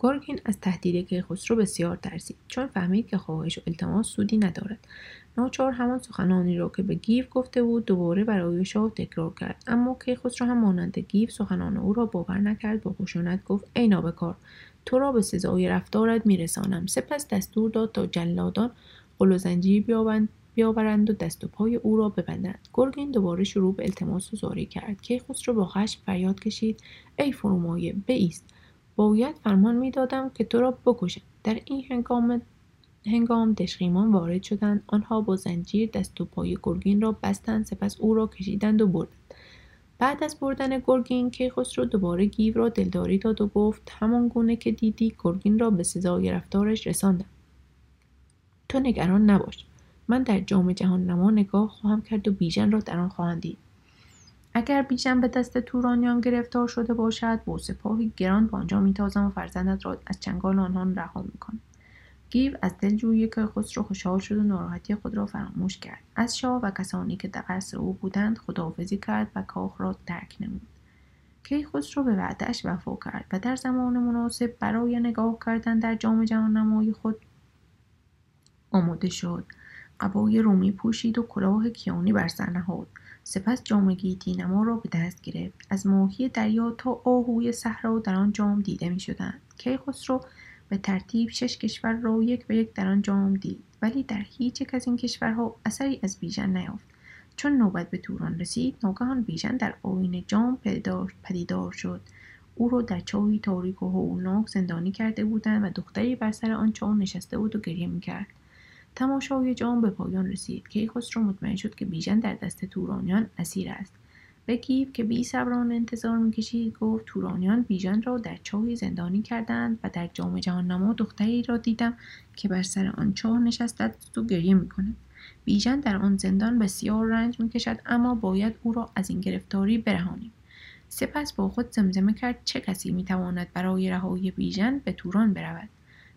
گرگین از تهدید کیخسرو بسیار ترسید چون فهمید که خواهش و التماس سودی ندارد. ناچار همان سخنانی را که به گیو گفته بود دوباره برای شاه تکرار کرد. اما کیخسرو هم مانند گیو سخنان او را باور نکرد. با خشونت گفت ای نابکار تو را به سزای رفتارت میرسانم. سپس دستور داد تا جلادان قل و زنجیر بیاورند و دست و پای او را ببندند. گرگین دوباره شروع به التماس و زاری کرد. کیخسرو با خشم فریاد کشید ای فرومایه بایست، باید فرمان می دادم که تو را بکشم. در این هنگام دشخیمان وارد شدند. آنها با زنجیر دست و پای گرگین را بستند، سپس او را کشیدند و بردند. بعد از بردن گرگین کیخسرو دوباره گیو را دلداری داد و گفت همان گونه که دیدی گرگین را به سزای رفتارش رساندم. تو نگران نباش، من در جام جهان نما نگاه خواهم کرد و بیژن را در آن خواهم دید. اگر بیژن به دست تورانیان گرفتار شده باشد با سپاهی گران به آنجا میتازم و فرزندت را از چنگال آنان رها میکنم. گیو از دلجویی که خسرو خوشحال شد و ناراحتی خود را فراموش کرد. از شاه و کسانی که در قصر او بودند خداحافظی کرد و کاخ را ترک نمود. کیخسرو به وعده‌اش وفا کرد و در زمان مناسب برای نگاه کردن در جام جهان نمای خود آماده شد. قبای رومی پوشید و کلاه کیانی بر سر نهاد. سپس جام گیتی نما را به دست گرفت. از ماهی دریا تا آهوی صحرا در آن جام دیده می شدند. کیخسرو به ترتیب 6 کشور را یک به یک در آن جام دید، ولی در هیچ یک از این کشورها اثری از بیژن نیافت. چون نوبت به توران رسید ناگهان بیژن در آیین جام پدیدار شد. او را در چاهی تاریک و هولناک زندانی کرده بودند و دختری بر سر آن چاه نشسته بود و گریه می‌کرد. تماشای جام به پایان رسید. کیخسرو مطمئن شد که بیژن در دست تورانیان اسیر است. به گیو که بی‌صبرانه انتظار می‌کشید گفت تورانیان بیژن را در چاهی زندانی کردند و در جام جهان نما دختری را دیدم که بر سر آن چاه نشسته است و گریه می‌کند. بیژن در آن زندان بسیار رنج می‌کشد، اما باید او را از این گرفتاری برهانیم. سپس با خود زمزمه کرد چه کسی می‌تواند برای رهایی بیژن به توران برود.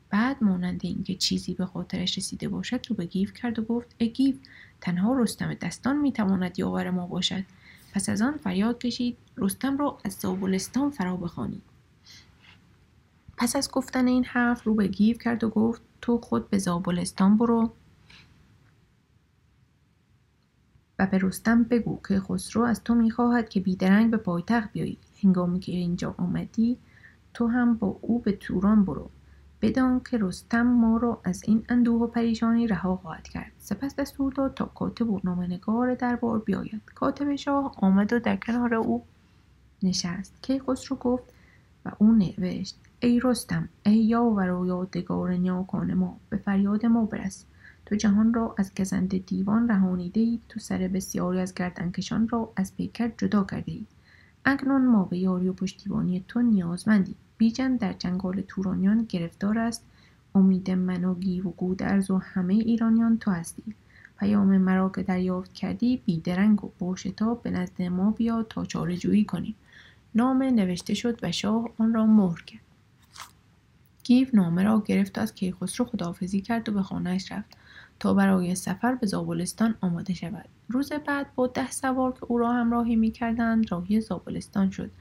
بعد مانند اینکه چیزی به خاطرش رسیده باشد رو به گیو کرد و گفت ای گیو تنها رستم دستان میتواند یاور ما باشد. پس از آن فریاد کشید رستم را از زابلستان فرا بخوانید. پس از گفتن این حرف رو به گیو کرد و گفت تو خود به زابلستان برو و به رستم بگو که خسرو از تو میخواهد که بیدرنگ به پایتخت بیایی. هنگامی که اینجا آمدی تو هم با او به توران برو، بدان که رستم ما را از این اندوه و پریشانی رها خواهد کرد. سپس دستور داد تا کاتب و نامه‌نگار دربار بیاید. کاتب شاه آمد و در کنار او نشست. کیخسرو گفت و او نوشت ای رستم ای یاور و یادگار نیاکان ما، به فریاد ما برس. تو جهان را از گزند دیوان رهانیده ای، تو سر بسیاری از گردنکشان را از پیکر جدا کرده ای. اکنون ما به یاری و پشتیبانی تو نیازمندیم. بیژن در چنگال تورانیان گرفتار است. امید من و گیو و گودرز و همه ایرانیان تو هستی. پیام مرا که دریافت کردی بیدرنگ و با شتاب به نزد ما بیا تا چاره جویی کنیم. نامه نوشته شد و شاه آن را مهر کرد. گیو نامه را گرفت، از کیخسرو خداحافظی کرد و به خانه‌اش رفت تا برای سفر به زابلستان آماده شود. روز بعد با 10 سوار که او را همراهی می‌کردند راهی زابلستان شد.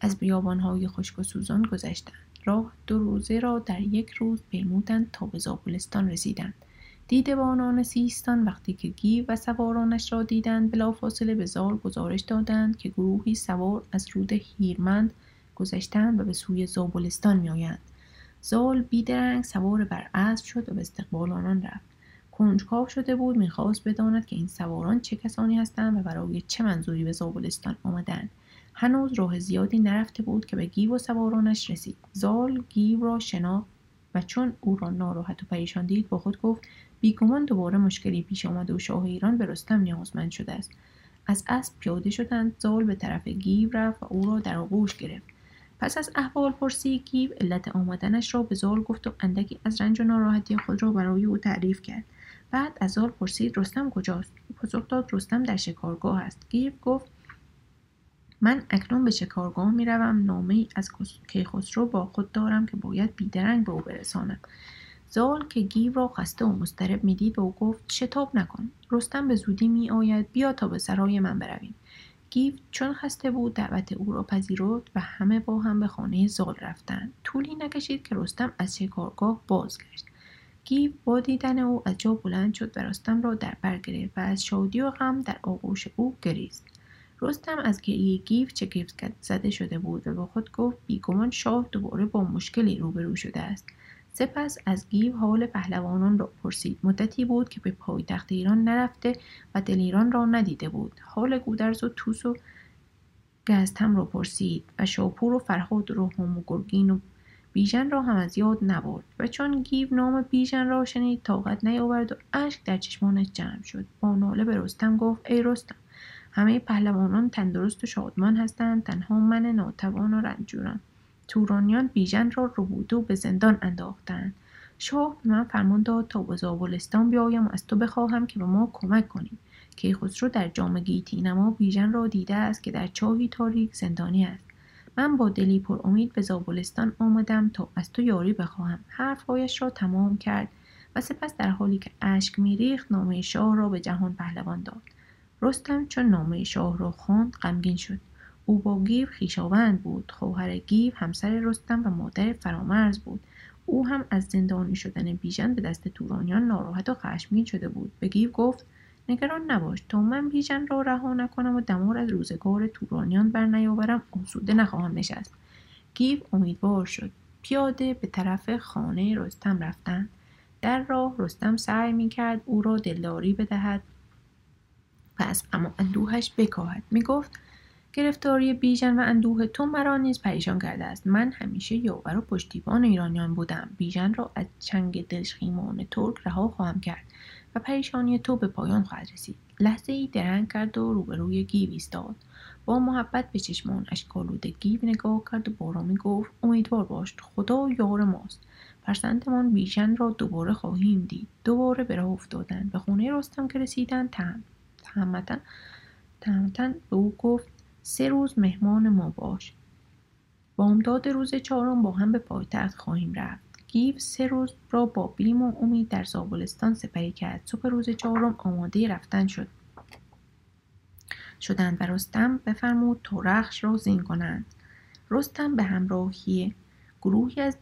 از بیابان‌های خشک و سوزان گذشتند. راه 2 روزه را در 1 روز پیمودند تا به زابلستان رسیدند. دیدبانان سیستان وقتی که گیو و سوارانش را دیدند بلافاصله به زال گزارش دادند که گروهی سوار از رود هیرمند گذشتند و به سوی زابلستان می‌آیند. زال بیدرنگ سوار بر اسب شد و به استقبال آنان رفت. کنجکاو شده بود، میخواست بداند که این سواران چه کسانی هستند و برای چه منظوری به زابلستان آمدند. هنوز راه زیادی نرفته بود که به گیو و سوارانش رسید. زال گیو را شناخت و چون او را ناراحت و پریشان دید با خود گفت بیگمان دوباره مشکلی پیش آمده و شاه ایران به رستم نیازمند شده است. از اسب پیاده شدند. زال به طرف گیو رفت و او را در آغوش گرفت. پس از احوال پرسی گیو علت آمدنش را به زال گفت و اندکی از رنج و ناراحتی خود را برای او تعریف کرد. بعد از زال پرسید رستم کجاست؟ او پاسخ داد رستم در شکارگاه است. گیو گفت من اکنون به شکارگاه می روم، نامه‌ای از کیخسرو با خود دارم که باید بیدرنگ به او برسانم. زال که گیو را خسته و مضطرب می دید به او گفت شتاب نکن، رستم به زودی می آید، بیا تا به سرای من برویم. گیو چون خسته بود دعوت او را پذیرفت و همه با هم به خانه زال رفتند. طولی نکشید که رستم از شکارگاه بازگشت. گیو با دیدن او از جا بلند شد و رستم را در بر گرفت و از شادی و غم در آغوش او گریست. رستم از گریه گیو شگفت زده شده بود و با خود گفت بیگمان شاه دوباره با مشکلی روبرو شده است. سپس از گیو حال پهلوانان را پرسید. مدتی بود که به پایتخت ایران نرفته و دلیران را ندیده بود. حال گودرز و توس و گژتام را پرسید و شاپور و فرهاد و رخم و گرگین و بیژن را هم از یاد نبرد و چون گیو نام بیژن را شنید طاقت نیاورد و اشک در چشمانش جمع شد. با ناله به رستم گفت ای رستم، همه پهلوانان تندرست و شادمان هستند، تنها من ناتوان و رنجورم. تورانیان بیژن را ربوده و به زندان انداختند. شاه به من فرمان داد تا به زابلستان بیایم و از تو بخواهم که به ما کمک کنی. کیخسرو در جام جهان نما بیژن را دیده است که در چاهی تاریک زندانی است. من با دلی پر امید به زابلستان آمدم تا از تو یاری بخواهم. حرفهایش را تمام کرد و سپس در حالی که اشک میریخت نامه شاه را به جهان پهلوان داد. رستم چون نامه شاه را خواند غمگین شد. او با گیو خویشاوند بود. خواهر گیو همسر رستم و مادر فرامرز بود. او هم از زندانی شدن بیژن به دست تورانیان ناراحت و خشمگین شده بود. به گیو گفت نگران نباش، تا من بیژن را رها نکنم و دمار از روزگار تورانیان بر نیاورم آسوده نخواهم نشست. گیو امیدوار شد. پیاده به طرف خانه رستم رفتند. در راه رستم سعی می‌کرد او را دلداری بدهد و از غم اندوهش بکاهد. می‌گفت گرفتاری بیژن و اندوه تو مرا نیز پریشان کرده است. من همیشه یاور و پشتیبان ایرانیان بودم. بیژن را از چنگ دژخیمان ترک رها خواهم کرد و پریشانی تو به پایان خواهد رسید. لحظه ای درنگ کرد و روبروی گیو ایستاد. با محبت به چشمان اشک‌آلود گیو نگاه کرد و با آرامی گفت امیدوار باش، خدا یار ماست. فرزندمان بیژن را دوباره خواهیم دید. دوباره به راه افتادند. به خانه رستم که رسیدند تهمتن به او گفت 3 روز مهمان ما باش. بامداد روز 4 با هم به پایتخت خواهیم رفت. گیو 3 روز را با بیم و امید در زابلستان سپری کرد. صبح روز 4 آماده رفتن شدند و رستم بفرمود تا رخش را زین کنند. رستم به همراهی گروهی از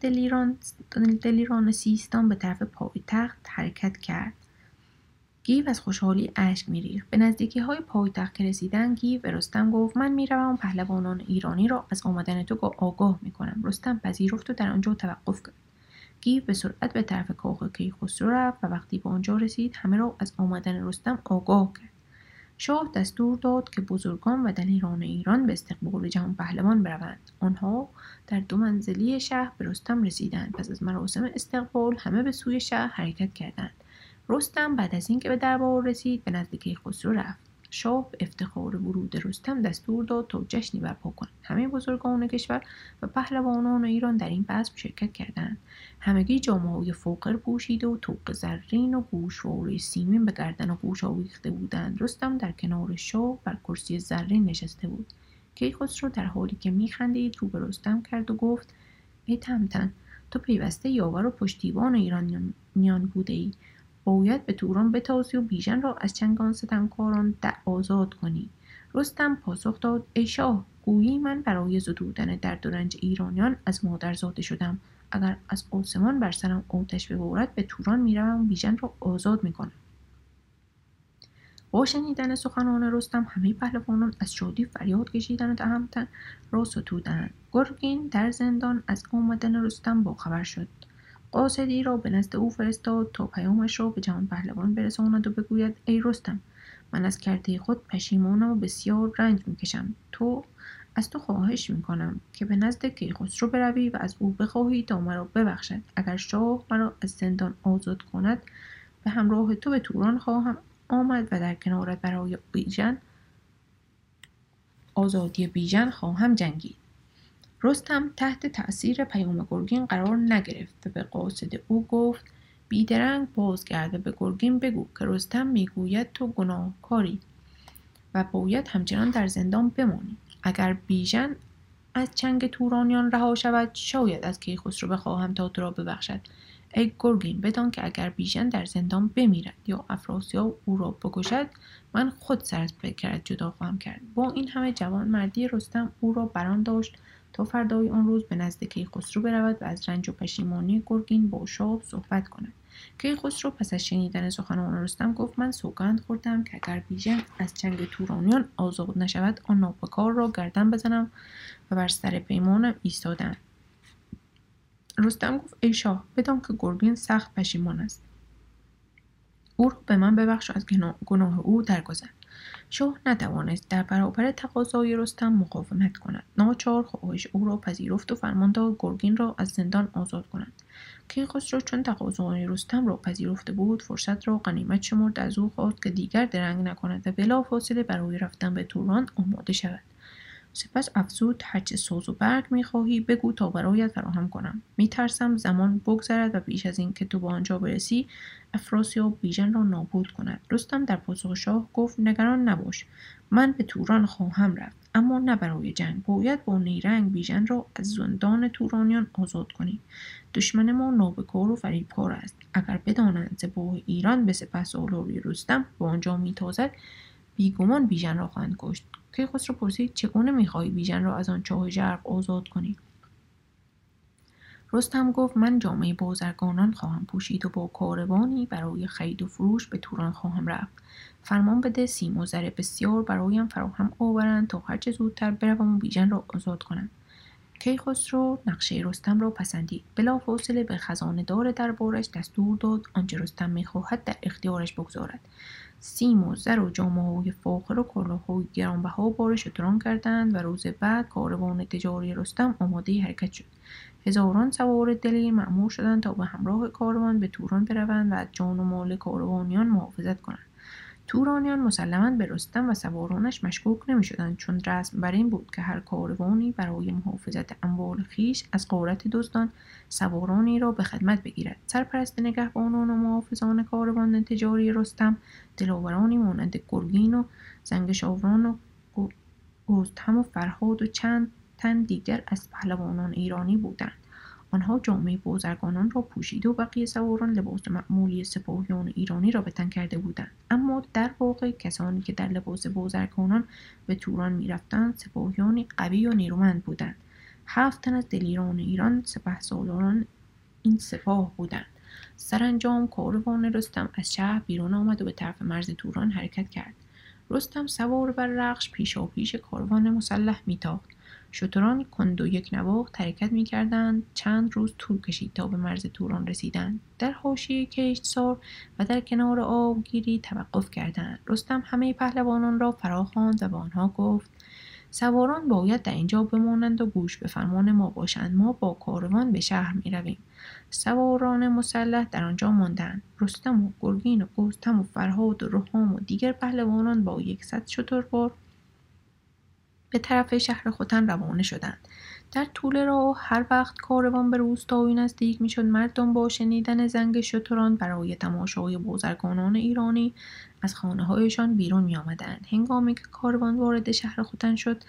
دلیران سیستان به طرف پایتخت حرکت کرد. گیو از خوشحالی اشک می‌ریخت. به نزدیکی‌های پایتخت که رسیدند گیو به رستم گفت من می‌روم پهلوانان ایرانی را از آمدن تو آگاه می‌کنم. رستم پذیرفت و در آنجا توقف کرد. گیو به سرعت به طرف کاخ کیخسرو رفت و وقتی به آنجا رسید همه را از آمدن رستم آگاه کرد. شاه دستور داد که بزرگان و دلیران ایران به استقبال جهان پهلوان بروند. آنها در 2 منزلی شهر به رستم رسیدند. پس از مراسم استقبال همه به سوی شهر حرکت کردند. رستم بعد از اینکه به دربار رسید به نزدیکی خسرو رفت. شاه به افتخار ورود رستم دستور داد تا جشنی برپا کنند. همه بزرگان کشور و پهلوانان ایران در این بزم شرکت کردند. همگی جامه‌های فقر پوشیده و طوق زرین و گوشواره سیمین به گردن و گوش آویخته بودند. رستم در کنار شاه بر کرسی زرین نشسته بود. کیخسرو در حالی که میخندید رو به رستم کرد و گفت: ای تهمتن، تو پیوسته یاور و پشتیبان ایرانیان بوده ای. باید به توران بتازی و بیژن را از چنگ آن ستمکاران آزاد کنی. رستم پاسخ داد: ای شاه، گویی من برای زدودن درد و رنج ایرانیان از مادر زاده شدم. اگر از آسمان بر سرم آتش ببارد، به توران میروم و بیژن را آزاد میکنم. با شنیدن سخنان رستم همه پهلوانان از شادی فریاد کشیدند و تهمتن را ستودند. گرگین در زندان از آمدن رستم باخبر شد. آسدی را به نزد او فرستاد تا پیامش را به جهان پهلوان برساند و بگوید: ای رستم، من از کرده خود پشیمانم و بسیار رنج میکشم. از تو خواهش میکنم که به نزد کیخسرو بروی و از او بخواهی تا مرا ببخشد. اگر شاه مرا از زندان آزاد کند، به همراه تو به توران خواهم آمد و در کنارت برای آزادی بیژن خواهم جنگید. رستم تحت تأثیر پیام گرگین قرار نگرفت و به قاصد او گفت: بیدرنگ بازگرد و به گرگین بگو که رستم میگوید تو گناهکاری و باید همچنان در زندان بمانی. اگر بیژن از چنگ تورانیان رها شود، شاید از کیخسرو بخواهم تا تو را ببخشد. ای گرگین، بدان که اگر بیژن در زندان بمیرد یا افراسیاب او را بکشد، من خود سرت به کرد جدا خواهم کرد. با این همه جوان مردی رستم او را بران داشت تا فردای آن روز به نزد کیخسرو برود و از رنج و پشیمانی گرگین با شاه صحبت کند. کیخسرو پس از شنیدن سخنان رستم گفت: من سوگند خوردم که اگر بیژن از چنگ تورانیان آزاد نشود، آن ناپکار را گردن بزنم و بر سر پیمانم ایستادم. رستم گفت: ای شاه، بدان که گرگین سخت پشیمان است. او را به من ببخش و از گناه او درگذر. شاه نتوانست در برابر تقاضای رستم مقاومت کند. ناچار خواهش او را پذیرفت و فرمان داد گرگین را از زندان آزاد کنند. کیخسرو چون تقاضای رستم را پذیرفته بود، فرصت را غنیمت شمرد. از او خواست که دیگر درنگ نکند و بلافاصله برای رفتن به توران آماده شود. سپس افزود: هرچه سوز و برگ میخواهی بگو تا برایت فراهم کنم. میترسم زمان بگذرد و پیش از این که تو به آنجا برسی، افراسیاب بیژن را نابود کند. رستم در پاسخ شاه گفت: نگران نباش، من به توران خواهم رفت، اما نه برای جنگ. باید با نیرنگ بیژن را از زندان تورانیان آزاد کنی. دشمن ما نابکار و فریبکار است. اگر بدانند ز باه ایران به سپس آلاری رستم به آنجا میتازد، بیگمان بیژن را خواهند کشت. کیخسرو پرسید: چگونه میخواهی بیژن را از آن چاه ژرف آزاد کنی؟ رستم گفت: من جامعه بازرگانان خواهم پوشید و با کاروانی برای خرید و فروش به توران خواهم رفت. فرمان بده سیم و زر بسیار برایم فراهم آورند تا هرچه زودتر بروم و بیژن را آزاد کنم. کیخسرو نقشه رستم را پسندید. بلافاصله به خزاندار دربارش دستور داد آنچه رستم میخواهد در اختیارش بگذارد. سیم و زر و جامه‌های فاخر و کلاه‌های گرانبها بار شتران کردند و روز بعد کاروان تجاری رستم آماده حرکت شد. هزاران سوار دلیر مأمور شدند تا به همراه کاروان به توران بروند و از جان و مال کاروانیان محافظت کنند. تورانیان مسلماً به رستم و سوارانش مشکوک نمی‌شدند، چون رسم بر این بود که هر کاروانی برای محافظت اموال خویش از غارت دزدان سوارانی را به خدمت بگیرد. سرپرست نگهبانان و محافظان کاروان تجاری رستم دلاورانی مانند گرگین و زنگشاوران و گژتام و فرهاد و چند تن دیگر از پهلوانان ایرانی بودند. آنها جامعه بازرگانان را پوشیده و بقیه سواران لباس معمولی سپاهیان ایرانی را به تن کرده بودند. اما در واقع کسانی که در لباس بازرگانان به توران می‌رفتند، سپاهیان قوی و نیرومند بودند. 7 تن از دلیران ایران سپهسالاران این سپاه بودند. سرانجام کاروان رستم از شهر بیرون آمد و به طرف مرز توران حرکت کرد. رستم سوار بر رخش پیشاپیش کاروان مسلح می‌تاخت. شتران کند و یک نواخت حرکت می‌کردند. چند روز طول کشید تا به مرز توران رسیدند. در حاشیه کشتزار و در کنار آبگیری توقف کردند. رستم همه پهلوانان را فرا خواند و به آنها گفت: سواران باید در اینجا بمانند و گوش به فرمان ما باشند. ما با کاروان به شهر می‌رویم. سواران مسلح در آنجا ماندند. رستم و گرگین و گژتام و فرهاد و رخام و دیگر پهلوانان با 100 شتربار به طرف شهر خوتان روانه شدند. در طول راه هر وقت کاروان به روستایی نزدیک میشد، مردم با شنیدن زنگ شتران برای تماشای بازرگانان ایرانی از خانه‌هایشان بیرون می آمدند. هنگامی که کاروان وارد شهر خوتان شد،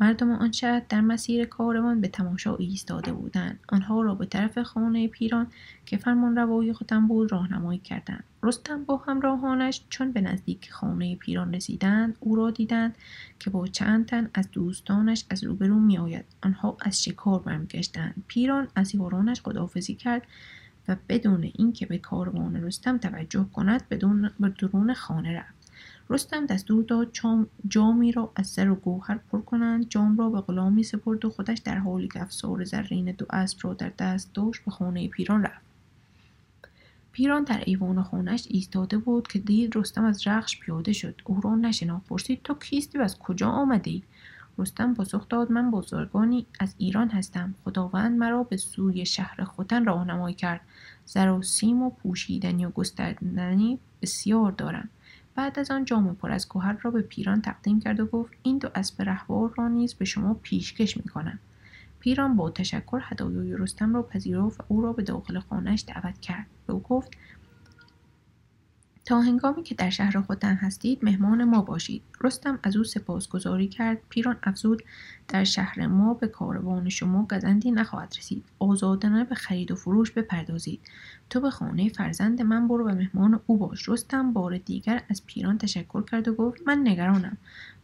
مردم آن شهر در مسیر کاروان به تماشا ایستاده بودند. آنها را به طرف خانه پیران که فرمانروای خوتان بود راهنمایی کردند. رستم با همراهانش چون به نزدیک خانه پیران رسیدند، او را دیدند که با چند تن از دوستانش از روبرو می‌آید. آنها از شکار برمیگشتند. پیران از یارانش خداحافظی کرد و بدون اینکه به کاروان رستم توجه کند به درون خانه رفت. رستم دستور داد جامی را از زر و گوهر پر کنند. جام را به غلامی سپرد و خودش در حالی که افسار زرین دو اسب را در دست داشت به خانه پیران رفت. پیران در ایوان خانه‌اش ایستاده بود که دید رستم از رخش پیاده شد. او را نشناخت، پرسید تو کیستی و از کجا آمدی؟ رستم پاسخ داد من بازرگانی از ایران هستم. خداوند مرا به سوی شهر خوتان راهنمایی کرد. زر و سیم و پوشیدنی و گستردنی بسیار دارم. بعد از آن جام پر از گوهر را به پیران تقدیم کرد و گفت این دو اسب رهوار را نیز به شما پیشکش می‌کنم. پیران با تشکر هدیه‌ی رستم را پذیرفت و او را به داخل خانه‌اش دعوت کرد. به او گفت تا هنگامی که در شهر خوتان هستید مهمان ما باشید. رستم از او سپاسگزاری کرد. پیران افزود در شهر ما به کاروان شما گزندی نخواهد رسید. آزادانه به خرید و فروش بپردازید. تو به خانه فرزند من برو و مهمان او باش. رستم بار دیگر از پیران تشکر کرد و گفت من نگرانم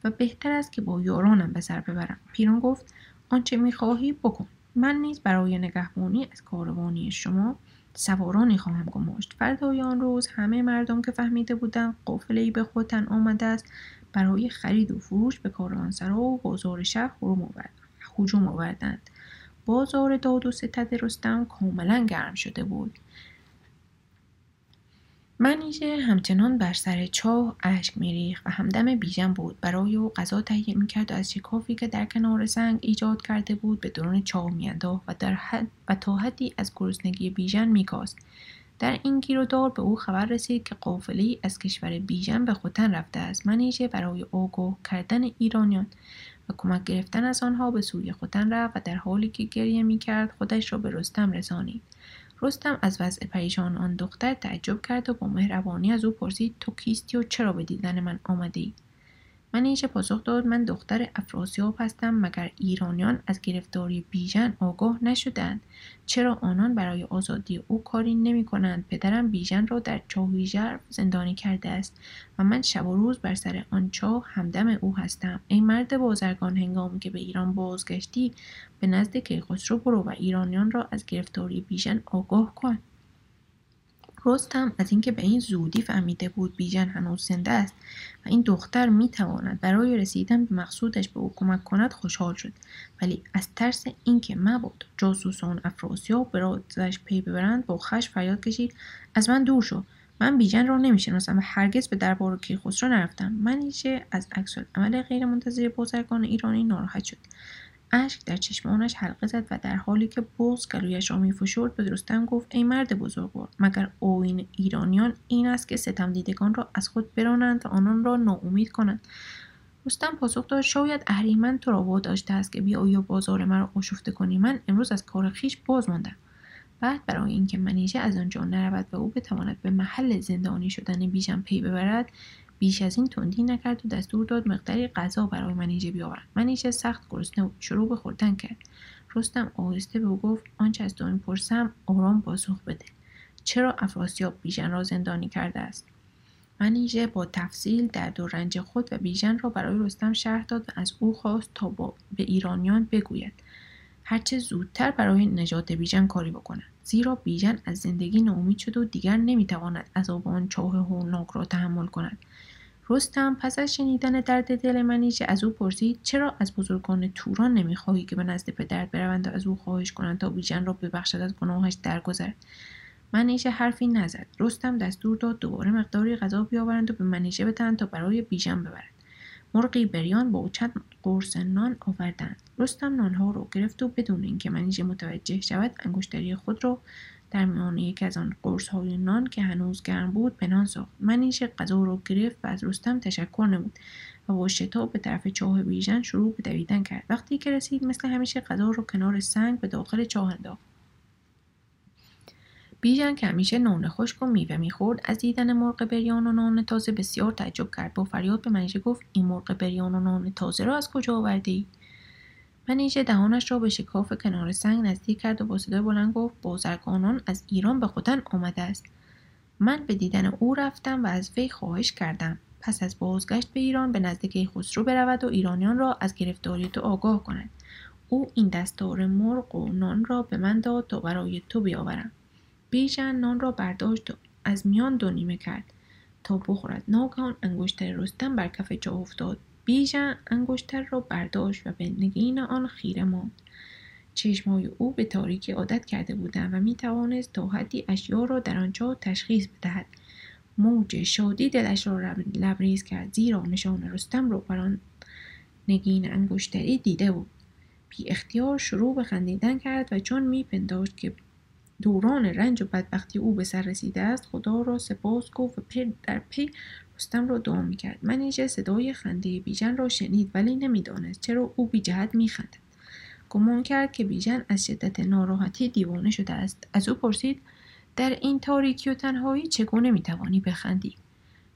و بهتر است که با یارانم به سر ببرم. پیران گفت آنچه می‌خواهی بکن. من نیز برای نگهبانی از کاروانی شما سوارانی خواهم گماشت. فردای آن روز همه مردم که فهمیده بودند قافله‌ای به خوتان آمده است برای خرید و فروش به کاروانسرا و بازار شهر هجوم آوردند. بازار داد و ستد رستم کاملا گرم شده بود. منیژه همچنان بر سر چاه اشک می‌ریخت و همدم بیژن بود. برای او غذا تهیه می‌کرد و از شکافی که در کنار سنگ ایجاد کرده بود به درون چاه می‌انداخت و تا حدی از گرسنگی بیژن می‌کاست. در این گیر و دار به او خبر رسید که قافله‌ای از کشور بیژن به خوتان رفته است. منیژه برای آگاه کردن ایرانیان و کمک گرفتن از آنها به سوی خوتان رفت و در حالی که گریه می‌کرد خودش را به رستم رسانید. رستم از وضع پریشان آن دختر تعجب کرد و با مهربانی از او پرسید تو کیستی و چرا به دیدن من آمدی؟ منیژه پاسخ داد من دختر افراسیاب هستم، مگر ایرانیان از گرفتاری بیژن آگاه نشدند؟ چرا آنان برای آزادی او کاری نمی کنند؟ پدرم بیژن را در چاهی ژرف زندانی کرده است و من شب و روز بر سر آن چاه همدم او هستم. ای مرد بازرگان، هنگامی که به ایران بازگشتی به نزد کیخسرو برو و ایرانیان را از گرفتاری بیژن آگاه کن. رستم از اینکه به این زودی فهمیده بود بیژن هنوز زنده است و این دختر میتواند برای رسیدن به مقصودش به او کمک کند خوشحال شد، ولی از ترس اینکه مبادا جاسوسان افراسیاب به رازش پی ببرند با خشم فریاد کشید از من دور شو، من بیژن را نمیشناسم و هرگز به دربار کیخسرو نرفتم. منیژه از عکس‌العمل غیرمنتظره بازرگان ایرانی ناراحت شد. اشک در چشمانش حلقه زد و در حالی که بغض گلویش را می‌فشرد به رستم گفت ای مرد بزرگوار، مگر آیین ایرانیان این است که ستم دیدگان را از خود برانند و آنان را ناامید کنند؟ رستم پاسخ داد شاید اهریمن تو را واداشته است که بیایی بازار مرا آشفته کنی. من امروز از کار خویش باز ماندم. بعد برای اینکه منیژه از آنجا نرود و او بتواند به محل زندانی شدن بیژن پی ببرد بیش از این تندی نکرد و دستور داد مقداری غذا برای منیژه بیاورند. منیژه سخت گرسنه بود، شروع به خوردن کرد. رستم آهسته به او گفت آنچه از تو می‌پرسم آرام پاسخ بده. چرا افراسیاب بیژن را زندانی کرده است؟ منیژه با تفصیل درد و رنج خود و بیژن را برای رستم شرح داد و از او خواست تا به ایرانیان بگوید هرچه زودتر برای نجات بیژن کاری بکنند، زیرا بیژن از زندگی ناامید شد و دیگر نمی‌تواند عذاب آن چاه هولناک را تحمل کند. رستم پس از شنیدن درد دل منیژه از او پرسید چرا از بزرگان توران نمی‌خواهی که به نزد پدرت بروند و از او خواهش کنند تا بیژن را ببخشد از گناهش درگذرد؟ منیژه حرفی نزد. رستم دستور داد دوباره مقداری غذا بیاورند و به منیژه بدهند تا برای بیژن ببرد. مرغی بریان با چند قرص نان آوردند. رستم نانها را گرفت و بدون اینکه منیژه متوجه شود انگشتری خود را در میان یکی از آن قرص‌های نان که هنوز گرم بود پنهان ساخت. منیژه غذا را گرفت و از رستم تشکر نمود و با شتاب به طرف چاه بیژن شروع به دویدن کرد. وقتی که رسید مثل همیشه غذا را کنار سنگ به داخل چاه انداخت. بیژن که همیشه نان خشک و میوه می‌خورد از دیدن مرغ بریان و نان تازه بسیار تعجب کرد. با فریاد به منیژه گفت این مرغ بریان و نان تازه را از کجا آوردی؟ منیژه دهانش را به شکاف کنار سنگ نزدیک کرد و با صدای بلند گفت: بازرگانان از ایران به خوتان آمده است. من به دیدن او رفتم و از وی خواهش کردم پس از بازگشت به ایران به نزدیکی خسرو برود و ایرانیان را از گرفتاری تو آگاه کند. او این دستار مرغ و نان را به من داد تا برای تو بیاورم. بیژن نان را برداشت و از میان دو نیمه کرد تا بخورد. ناگهان انگشتر رستم بر کف جا افتاد. بیژن انگشتر را برداشت و به نگین آن خیره ماند. چشم‌های او به تاریکی عادت کرده بودند و می‌توانست تا حدی اشیا را در آنجا تشخیص بدهد. موج شادی دلش را لبریز کرد زیرا نشان رستم را بر آن نگین انگشتری دیده بود. بی اختیار شروع به خندیدن کرد و چون می‌پنداشت که دوران رنج و بدبختی او به سر رسیده است خدا را سپاس گفت و پی در پی رستم را دعا می‌کرد. منیژه صدای خنده بیژن را شنید ولی نمی‌دانست چرا او بی جهت می‌خندید. گمان کرد که بیژن از شدت ناراحتی دیوانه شده است. از او پرسید: در این تاریکی و تنهایی چگونه می‌توانی بخندی؟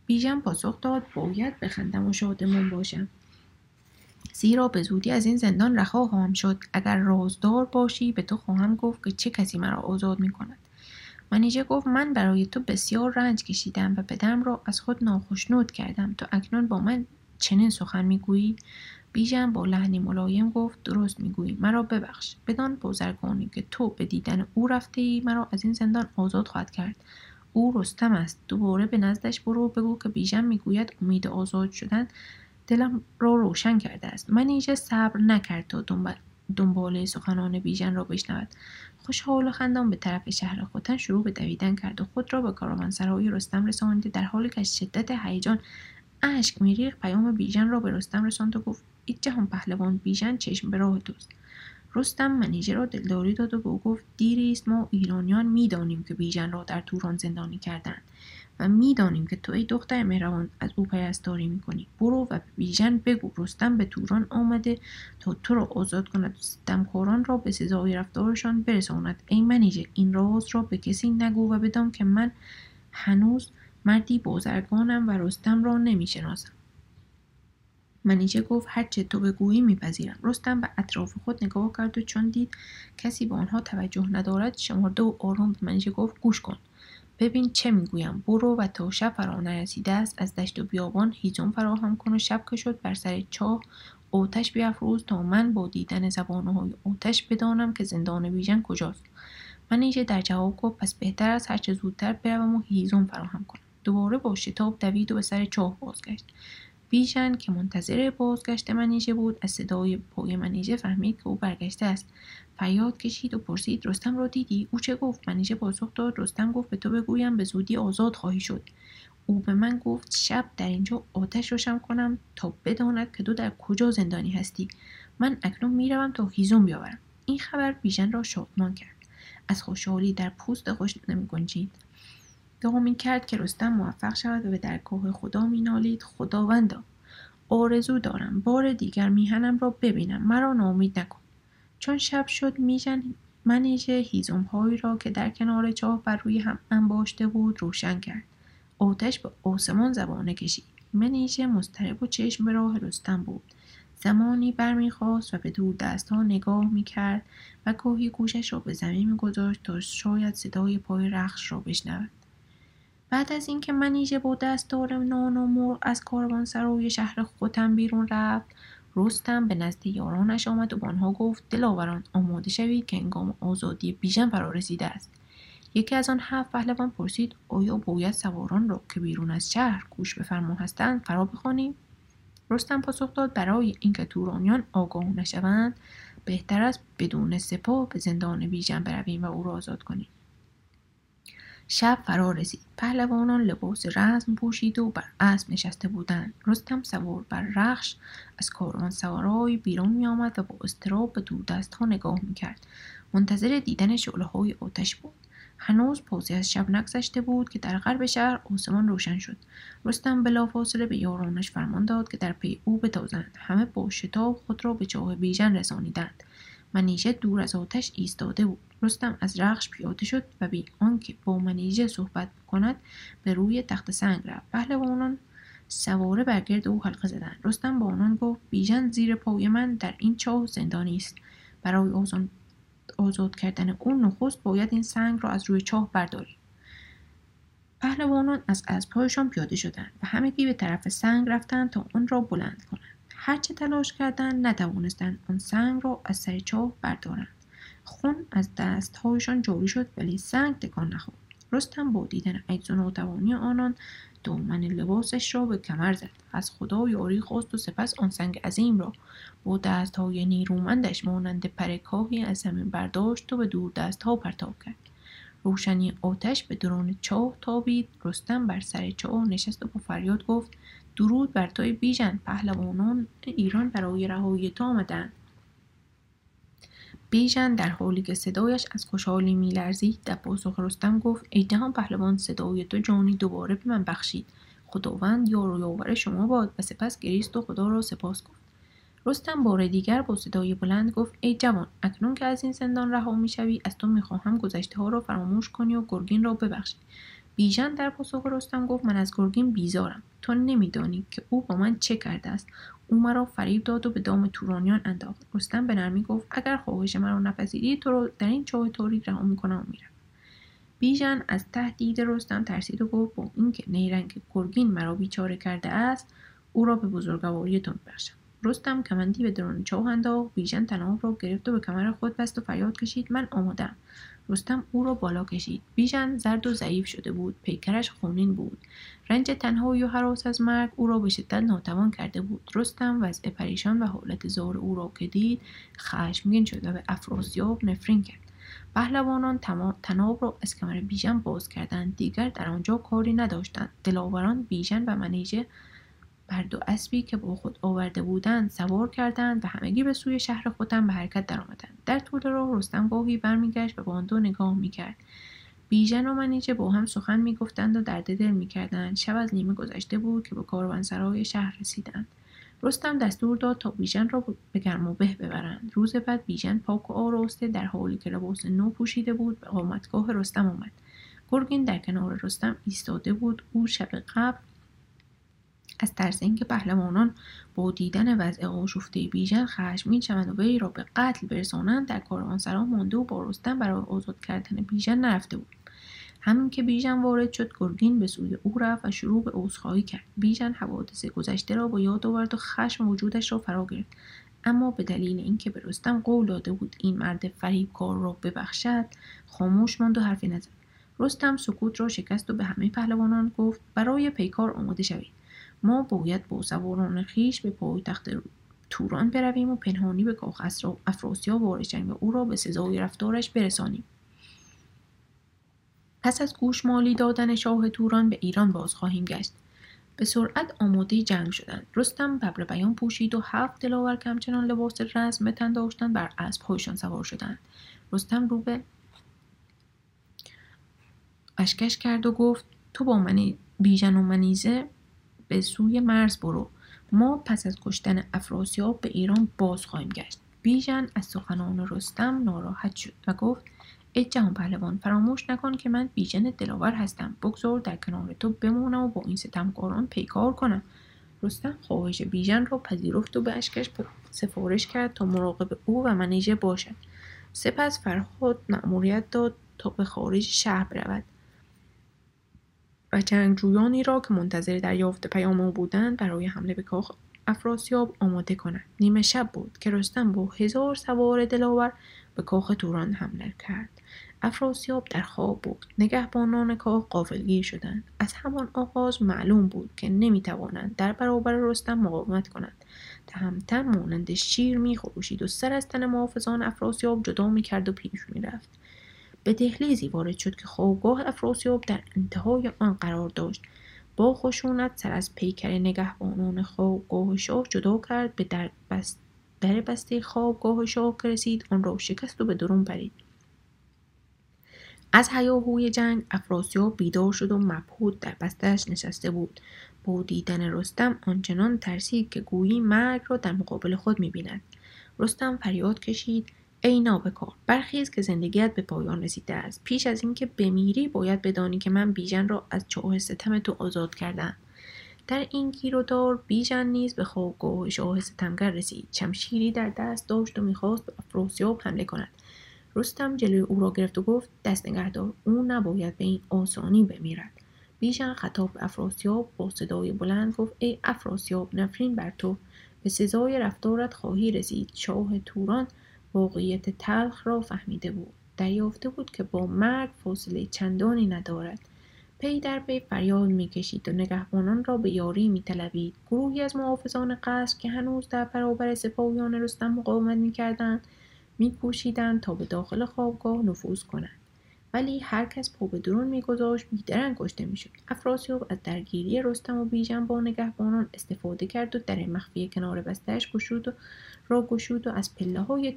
بیژن پاسخ داد: باید بخندم و شادمان باشم زیرا به زودی از این زندان رها خواهم شد. اگر رازدار باشی به تو خواهم گفت که چه کسی مرا آزاد می‌کند. منیژه گفت: من برای تو بسیار رنج کشیدم و پدرم را از خود ناخشنود کردم. تو اکنون با من چنین سخن می‌گویی؟ بیژن با لحنی ملایم گفت: درست می‌گویی، مرا ببخش. بدان بازرگانی که تو به دیدن او رفته‌ای مرا از این زندان آزاد خواهد کرد. او رستم است. دوباره به نزدش برو، بگو که بیژن می‌گوید امید آزاد شدن دلم را روشن کرده است. منیژه صبر نکرد تا دنباله سخنان بیژن را بشنود. خوشحال و خندان به طرف شهر خوتان شروع به دویدن کرد و خود را به کاروانسرای رستم رساند. در حالی که از شدت هیجان اشک می‌ریخت پیام بیژن را به رستم رساند و گفت: ای جهان پهلوان، بیژن چشم به راه توست. رستم منیژه را دلداری داد و به او گفت: دیری است ما ایرانیان می‌دانیم که بیژن را در توران زندانی کردند و می‌دانیم که تو ای دختر مهربان از او پرستاری می‌کنی. برو و بیژن بگو رستم به توران آمده تا تو را آزاد کند و ستمکاران را به سزای رفتارشان برساند. ای منیژه، این راز را به کسی نگو و بدان که من هنوز مردی بازرگانم و رستم را نمی‌شناسم. منیژه گفت: هرچه تو بگویی میپذیرم. رستم به اطراف خود نگاه کرد و چون دید کسی به آنها توجه ندارد شمرده و آرام به منیژه گفت: گوش کن، ببین چه میگویم. برو و تا شب فرا نرسیده است از دشت و بیابان هیزم فراهم کن و شب که شد بر سر چاه آتش بیفروز تا من با دیدن زبانه‌های آتش بدانم که زندان بیژن کجاست. منیژه در جواب گفت: پس بهتر است هرچه زودتر بروم و هیزم فراهم کنم. دوباره با شتاب دوید و به سر چاه بازگشت. بیژن که منتظر بازگشت منیژه بود از صدای پای منیژه فهمید که او برگشته است. فریاد کشید و پرسید: رستم را دیدی؟ او چه گفت؟ منیژه پاسخ داد: رستم گفت به تو بگویم به زودی آزاد خواهی شد. او به من گفت شب در اینجا آتش روشن کنم تا بداند که تو در کجا زندانی هستی. من اکنون میروم تا هیزم بیاورم. این خبر بیژن را شادمان کرد. از خوشحالی در پوست خوش نمی‌گنجید. دعا می‌کرد که رستم موفق شود و به درگاه خدا می‌نالید: خداوندا، آرزو دارم بار دیگر میهنم را ببینم، مرا ناامید نکن. چون شب شد منیژه هیزم‌هایی را که در کنار چاه بر روی هم انباشته بود روشن کرد. آتش به آسمان زبانه کشید. منیژه مضطرب و چشم به راه رستم بود. زمانی برمیخواست و به دور دستها نگاه می‌کرد و گاهی گوشش را به زمین می‌گذاشت تا شاید صدای پای رخش را بشنود. بعد از اینکه منیژه با دستار نان و مرغ از کاروانسرای شهر خوتان بیرون رفت، رستم به نزد یارانش آمد و با آنها گفت: دلاوران، آماده شوید که هنگام آزادی بیژن فرا رسیده است. یکی از آن 7 پهلوان پرسید: آیا باید سواران را که بیرون از شهر کوش به فرما هستند فرا بخوانیم؟ رستم پاسخ داد: برای اینکه تورانیان آگاه نشوند بهتر است بدون سپاه به زندان بیژن برویم و او را آزاد کنیم. شب فرا رسید. پهلوانان لباس رزم پوشید و بر اسب نشسته بودند. رستم سوار بر رخش از کاروانسرای بیرون می آمد و با اضطراب به دوردستها نگاه می کرد. منتظر دیدن شعله‌های آتش بود. هنوز پازی از شب نگذشته بود که در غرب شهر آسمان روشن شد. رستم بلافاصله به یارانش فرمان داد که در پی او بتازند. همه با شتاب خود را به چاه بیژن رسانیدند. منیژه دور از آتش ایستاده بود. رستم از رخش پیاده شد و بی آنکه با منیژه صحبت کند به روی تخت سنگ رفت. پهلوانان سواره برگرد او حلقه زدند. رستم با آنان گفت بیژن زیر پای من در این چاه زندانی است. برای آزاد کردن اون نخست باید این سنگ را از روی چاه برداریم. پهلوانان از اسب‌هایشان پیاده شدند و همگی به طرف سنگ رفتند تا آن را بلند کنند. هرچه تلاش کردند نتوانستند آن سنگ را از سر چاه بردارند. خون از دست‌هایشان جاری شد ولی سنگ تکان نخورد. رستم با دیدن عجز و ناتوانی آنان دامن لباسش را به کمر زد، از خدا یاری خواست و سپس آن سنگ عظیم را با دست‌های نیرومندش مانند پرکاهی از زمین برداشت و به دور دست‌ها پرتاب کرد. روشنی آتش به درون چاه تابید. رستم بر سر چاه نشست و با فریاد گفت درود بر تو بیژن، پهلوانان ایران برای رهایی تو آمدند. بیژن در حالی که صدایش از خوشحالی می‌لرزید در پاسخ رستم گفت ای جهان پهلوان، صدای تو جانی دوباره به من بخشید، خداوند یار و یاور شما باد. و سپس گریست و خدا را سپاس گفت. رستم بار دیگر با صدای بلند گفت ای جوان، اکنون که از این زندان رها می‌شوی از تو می‌خواهم گذشته ها را فراموش کنی و گرگین را ببخشی. بیژن در پاسخ رستم گفت من از گرگین بیزارم، تو نمی‌دانی که او با من چه کرده است. او مرا فریب داد و به دام تورانیان انداخت. رستم به نرمی گفت اگر خواهش مرا نپذیری تو را در این چاه تاریک رها می‌کنم و میرم. بیژن از تهدید رستم ترسید و گفت با اینکه نیرنگ گرگین مرا بیچاره کرده است، او را به بزرگواری تو می‌بخشم. رستم کمندی به درون چاه انداخت. بیژن تناب را گرفت و به کمر خود بست و فریاد کشید من آمادم. رستم او را بالا کشید. بیژن زرد و ضعیف شده بود، پیکرش خونین بود. رنج تنهایی و هراس از مرگ او را به شدت ناتوان کرده بود. رستم وضع پریشان و حالت زار او را که دید خشمگین شد و به افراسیاب نفرین کرد. پهلوانان تناب را از کمر بیژن باز کردند، دیگر در آنجا کاری نداشتند. دلاوران بیژن و منیژه بر دو اسبی که با خود آورده بودند سوار کردند و همگی به سوی شهر خوتان به حرکت درآمدند. در طول راه رستم گاهی برمیگشت و به آن دو نگاه میکرد. بیژن و منیژه با هم سخن میگفتند و درد دل میکردند. شب از نیمه گذشته بود که به کاروانسرای شهر رسیدند. رستم دستور داد تا بیژن را به گرمابه ببرند. روز بعد بیژن پاک و آراسته در حالی که لباس نو پوشیده بود به قامتگاه رستم آمد. گرگین در کنار رستم ایستاده بود. او شب قبل از ترس اینکه پهلوانان با دیدن وضع آشفته بیژن خشمگین شوند و وی را به قتل برسانند در کاروانسرا مانده و با رستم برای آزاد کردن بیژن نرفته بود. همین که بیژن وارد شد، گرگین به سوی او رفت و شروع به عذرخواهی کرد. بیژن حوادث گذشته را با یاد آورد و خشم وجودش را فرا گرفت، اما به دلیل اینکه به رستم قول داده بود این مرد فریبکار را ببخشد خاموش ماند و حرفی نزد. رستم سکوت را شکست و به همه پهلوانان گفت برای پیکار آماده شوید. ما باید با سواران خویش به پایتخت توران برویم و پنهانی به کاخ افراسیاب وارد شویم و او را به سزای رفتارش برسانیم. پس از گوشمالی دادن شاه توران به ایران باز خواهیم گشت. به سرعت آماده جنگ شدند. رستم ببر بیان پوشید و 7 دلاور که همچنان لباس رسم تن داشتند بر اسب‌هایشان سوار شدند. رستم رو به اشکش کرد و گفت تو با بیژن و منیژه به سوی مرز برو، ما پس از کشتن افراسیاب به ایران باز خواهیم گشت. بیژن از سخنان رستم ناراحت شد و گفت ای جهان پهلوان، فراموش نکن که من بیژن دلاور هستم، بگذار در کنار تو بمونم و با این ستمکاران پیکار کنم. رستم خواهش بیژن را پذیرفت و به اشکش سفارش کرد تا مراقب او و منیژه باشد. سپس فرهاد مأموریت داد تا به خارج شهر برود و جنگجویانی را که منتظر دریافت پیام او بودند برای حمله به کاخ افراسیاب آماده کنند. نیمه شب بود که رستم با 1000 سوار دلاور به کاخ توران حمله کرد. افراسیاب در خواب بود. نگهبانان کاخ غافلگیر شدند. از همان آغاز معلوم بود که نمی‌توانند در برابر رستم مقاومت کنند. تهمتن مانند شیر می‌خروشید و سر از تن محافظان افراسیاب جدا می‌کرد و پیش می‌رفت. به دهلیزی وارد شد که خوابگاه افراسیاب در انتهای آن قرار داشت. با خشونت سر از پیکر نگهبانان خوابگاه شاه جدا کرد. به در بسته خوابگاه شاه که رسید آن را شکست و به درون پرید. از هیاهوی جنگ افراسیاب بیدار شد و مبهوت در بسته‌اش نشسته بود. با دیدن رستم آنچنان ترسید که گویی مرگ را در مقابل خود می‌بیند. رستم فریاد کشید ای نابکار، برخیز که زندگیت به پایان رسیده است. پیش از اینکه بمیری باید بدانی که من بیژن را از چاه ستم تو آزاد کردم. در این گیر و دار بیژن نیز به خواگاه و ستمگر رسید. شمشیری در دست داشت و میخواست به افراسیاب حمله کند. رستم جلوی او را گرفت و گفت دست نگهدار، او نباید به این آسانی بمیرد. بیژن خطاب به افراسیاب با صدای بلند گفت ای افراسیاب نفرین بر تو، به سزای رفتارت خواهی رسید. شاه توران واقعیت تلخ را فهمیده بود، دریافته بود که با مرگ فاصله چندانی ندارد. پی در پی فریاد میکشید و نگهبانان را به یاری میطلبید. گروهی از محافظان قصر که هنوز در برابر سپاهیان رستم مقاومت میکردند میکوشیدند تا به داخل خوابگاه نفوذ کنند، ولی هر کس پا به درون میگذاشت بیدرنگ کشته میشد. افراسیاب از درگیری رستم و بیژن با نگهبانان استفاده کرد و در مخفی کنار بسترش گشود و از پله‌های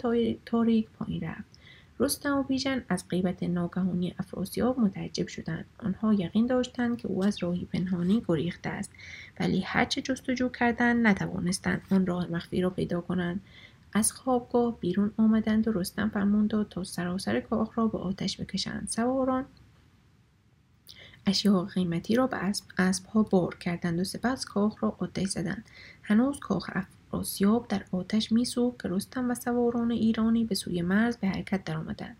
تاریک پایین رفت. رستم و بیژن از غیبت ناگهانی افراسیاب متعجب شدند. آنها یقین داشتند که او از راهی پنهانی گریخته است، ولی هرچه جستجو کردند نتوانستند آن راه مخفی را پیدا کنند. از خوابگاه بیرون آمدند و رستم فرمود تا سراسر کاخ را به آتش بکشند. سواران اشیاء قیمتی را به اسب‌ها بار کردند و سپس کاخ را آتش زدند. هنوز کاخ افراسیاب در آتش می‌سوخت که رستم و سواران ایرانی به سوی مرز به حرکت درآمدند.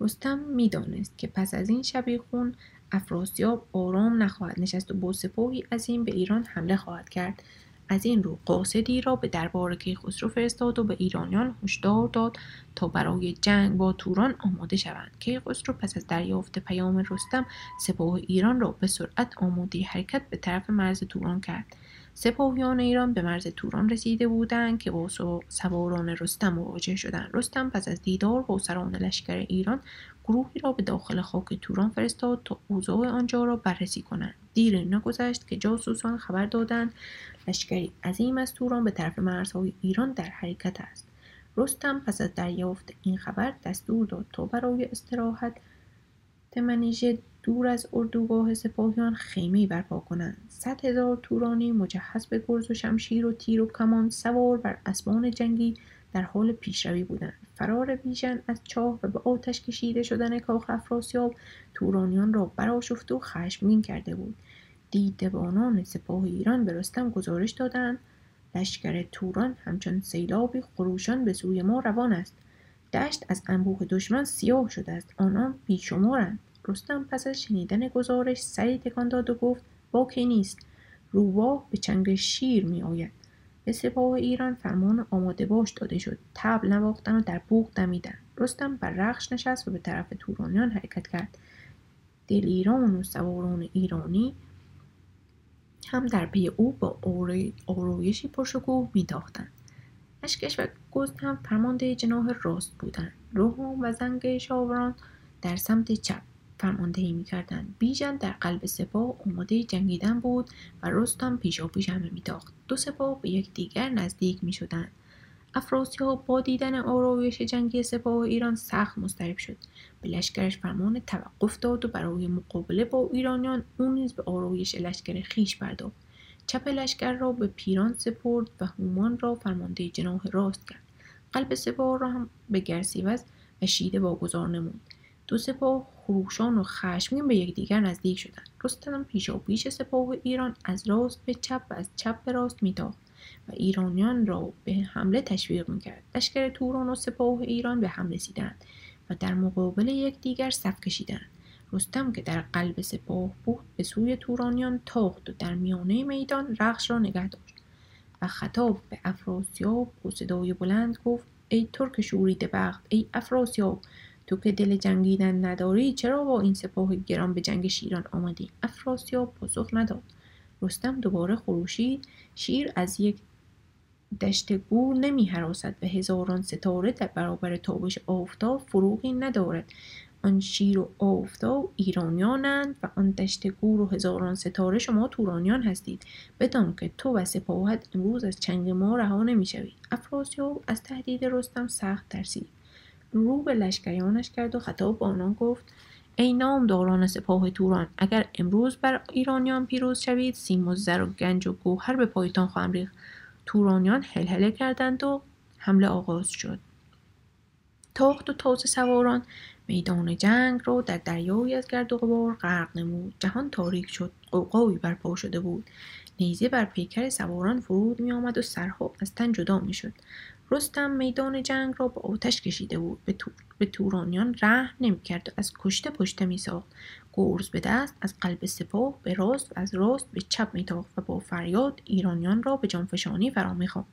رستم می‌دانست که پس از این شبیخون افراسیاب آرام نخواهد نشست و با سپاهی عظیم به ایران حمله خواهد کرد. از این رو قاصدی را به دربار کیخسرو فرستاد و به ایرانیان هشدار داد تا برای جنگ با توران آماده شوند. کیخسرو پس از دریافت پیام رستم سپاه ایران را به سرعت آماده حرکت به طرف مرز توران کرد. سپاهیان ایران به مرز توران رسیده بودند که با سواران رستم مواجه شدند. رستم پس از دیدار با سران لشکر ایران گروهی را به داخل خاک توران فرستاد تا اوضاع آنجا را بررسی کنند. دیر نگذشت که جاسوسان خبر دادند لشکری عظیم از توران به طرف مرزهای ایران در حرکت است. رستم پس از دریافت این خبر دستور داد تا برای استراحت منیژه دور از اردوگاه سپاهیان خیمه برپا کنند. 100,000 تورانی مجهز به گرز و شمشیر و تیر و کمان سوار بر اسبان جنگی در حال پیشروی بودند. فرار بیژن از چاه و به آتش کشیده شدن کاخ افراسیاب تورانیان را برآشفته و خشمگین کرده بود. دیدبانان سپاه ایران به رستم گزارش دادند لشکر توران همچون سیلابی خروشان به سوی ما روان است. دشت از انبوه دشمن سیاه شده است، آنان بیشمارند. رستم پس از شنیدن گزارش سری تکان داد و گفت باکی نیست، روباه به چنگ شیر می آید. به سپاه ایران فرمان آماده باش داده شد. طبل نواختند و در بوق دمیدند. رستم بر رخش نشست و به طرف تورانیان حرکت کرد. دلیران و سواران ایرانی هم در پی او با آرایشی پرشکوه می تاختند. اشکش و گزد هم فرمانده جناح راست بودند. روحان و زنگ شاوران در سمت چپ فرماندهی می‌کردند. بیژن در قلب سپاه آماده جنگیدن بود و رستم پیشاپیش همه می‌تاخت. دو سپاه به یکدیگر نزدیک می‌شدند. افراسیاب با دیدن آرایش جنگی سپاه ایران سخت مضطرب شد. به لشکرش فرمان توقف داد و برای مقابله با ایرانیان او نیز به آرایش لشکر خویش پرداخت. چپ لشکر را به پیران سپرد و هومان را فرمانده جناح راست کرد. قلب سپاه را هم به گرسیوز و شیده واگذار نمود. دو سپاه خروشان و خشمگین به یکدیگر نزدیک شدند. رستم پیشاپیش سپاه ایران از راست به چپ و از چپ به راست میتاخت و ایرانیان را به حمله تشویق میکرد. لشکر توران و سپاه ایران به هم رسیدند و در مقابل یکدیگر صف کشیدند. رستم که در قلب سپاه بود به سوی تورانیان تاخت و در میانه میدان رخش را نگه داشت و خطاب به افراسیاب با صدای بلند گفت ای ترک شوریده بخت، ای افراسیاب، تو که دل جنگیدن نداری چرا با این سپاه گران به جنگ شیران آمدی؟ افراسیاب پاسخ نداد. رستم دوباره خروشید شیر از یک دشت گور نمی هراسد و هزاران ستاره در برابر تابش آفتاب فروغی ندارد. آن شیر و آفتاب ایرانیانند و آن دشت گور و هزاران ستاره شما تورانیان هستید. بدان که تو و سپاهت امروز از چنگ ما رها نمی‌شوی. افراسیاب از تهدید رستم سخت ترسید. رو به لشکریانش کرد و خطاب به آنان گفت ای نامداران سپاه توران، اگر امروز بر ایرانیان پیروز شوید سیم و زر و گنج و گوهر به پایتان خواهم ریخت. تورانیان هلهله کردند و حمله آغاز شد. تاخت و تاز سواران میدان جنگ را در دریایی از گرد و غبار غرق نمود. جهان تاریک شد، قوقایی برپا شده بود. نیزه بر پیکر سواران فرود می آمد و سرها از تن جدا می شد. رستم میدان جنگ را با آتش کشیده بود. به تورانیان رحم نمی کرد و از کشته پشته می ساخت. گرز به دست از قلب سپاه به راست و از راست به چپ می تاخت و با فریاد ایرانیان را به جانفشانی فرا می خواند.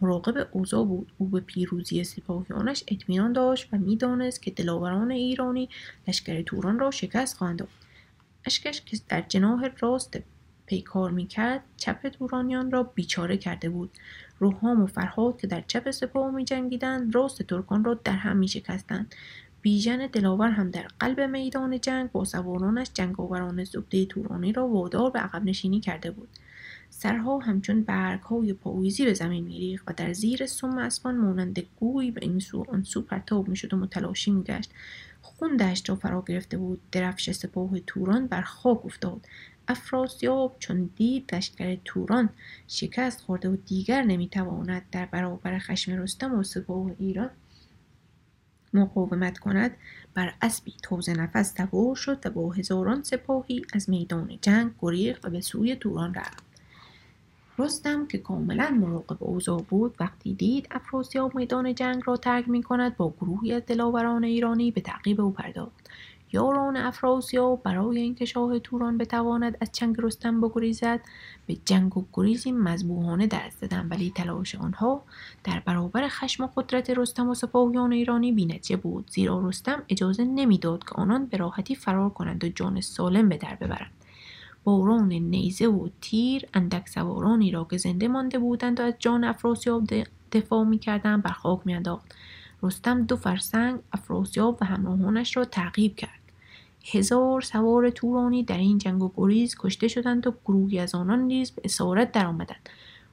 مراقب اوضاع بود. او به پیروزی سپاهیانش اطمینان داشت و می دانست که دلاوران ایرانی لشکر توران را شکست خواهند داد. اشکش که در جناح راست پیکار میکرد چپ تورانیان را بیچاره کرده بود. روحام و فرهاد که در چپ سپاه می‌جنگیدند راست ترکان را در هم می‌شکستند. بیژن دلاور هم در قلب میدان جنگ با سوارانش جنگاوران زبده تورانی را وادار به عقب نشینی کرده بود. سرها همچون برگ‌های پاییزی به زمین می‌ریخت و در زیر سم اسمان مانند گوی به این سو آن سو پرتاب می‌شد و متلاشی می‌گشت. خون دشت را فرا گرفته بود. درفش سپاه توران بر خاک افتاد. افراسیاب چون دید لشکر توران شکست خورده و دیگر نمیتواند در برابر خشم رستم و سپاه ایران مقاومت کند، بر اسبی تازه نفس سوار شد و با هزاران سپاهی از میدان جنگ گریخت و به سوی توران رفت. رستم که کاملا مراقب اوضاع بود وقتی دید افراسیاب میدان جنگ را ترک می کند با گروهی از دلاوران ایرانی به تعقیب او پرداخت. یاران افراسیاب برای اینکه شاه توران بتواند از چنگ رستم بگریزد به جنگ و گریزی مذبوحانه دست دادند، ولی تلاش آنها در برابر خشم و قدرت رستم و سپاهیان ایرانی بی‌نتیجه بود، زیرا رستم اجازه نمیداد که آنان به راحتی فرار کنند و جان سالم به در ببرند. باران نیزه و تیر اندک سوارانی را که زنده مانده بودند و از جان افراسیاب دفاع می‌کردند بر خاک می‌انداخت. رستم دو فرسنگ افراسیاب و همراهانش را تعقیب کرد. 1000 سوار تورانی در این جنگ و گریز کشته شدند و گروهی از آنان نیز به اسارت درآمدند.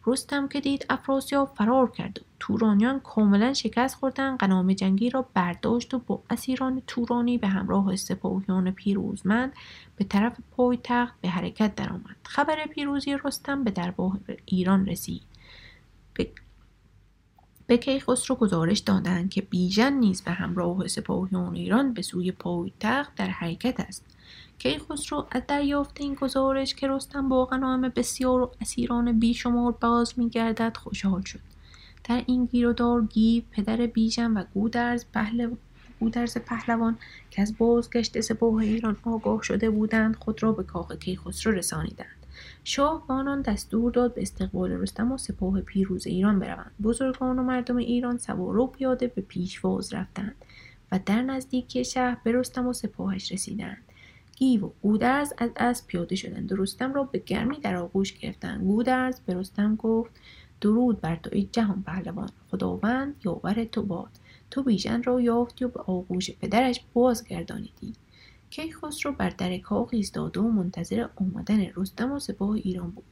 رستم که دید افراسیاب فرار کرد و تورانیان کاملا شکست خوردند، قنام جنگی را برداشت و با اسیران تورانی به همراه سپاهیان پیروزمند به طرف پایتخت به حرکت درآمد. خبر پیروزی رستم به دربار ایران رسید. به کیخسرو گزارش دادند که بیژن نیز به همراه سپاهیان ایران به سوی پایتخت در حرکت است. کیخسرو از دریافت این گزارش که رستم با غنایم بسیار و اسیران بیشمار باز می‌گردد خوشحال شد. در این گیرودار گیو پدر بیژن و گودرز پهلوان که از بازگشت سپاه ایران آگاه شده بودند خود را به کاخ کیخسرو رسانیدند. شاه به آنان دستور داد به استقبال رستم و سپاه پیروز ایران بروند. بزرگان و مردم ایران سوار و پیاده به پیشواز رفتند و در نزدیکی شهر به رستم و سپاهش رسیدند. گیو و گودرز از اسب پیاده شدند و رستم را به گرمی در آغوش گرفتند. گودرز به رستم گفت: درود بر تو ای جهان پهلوان، خداوند یاور تو باد. تو بیژن را یافتی و به آغوش پدرش بازگردانیدی. کیخسرو بر در کاخ ایستاد و منتظر آمدن رستم و سپاه ایران بود.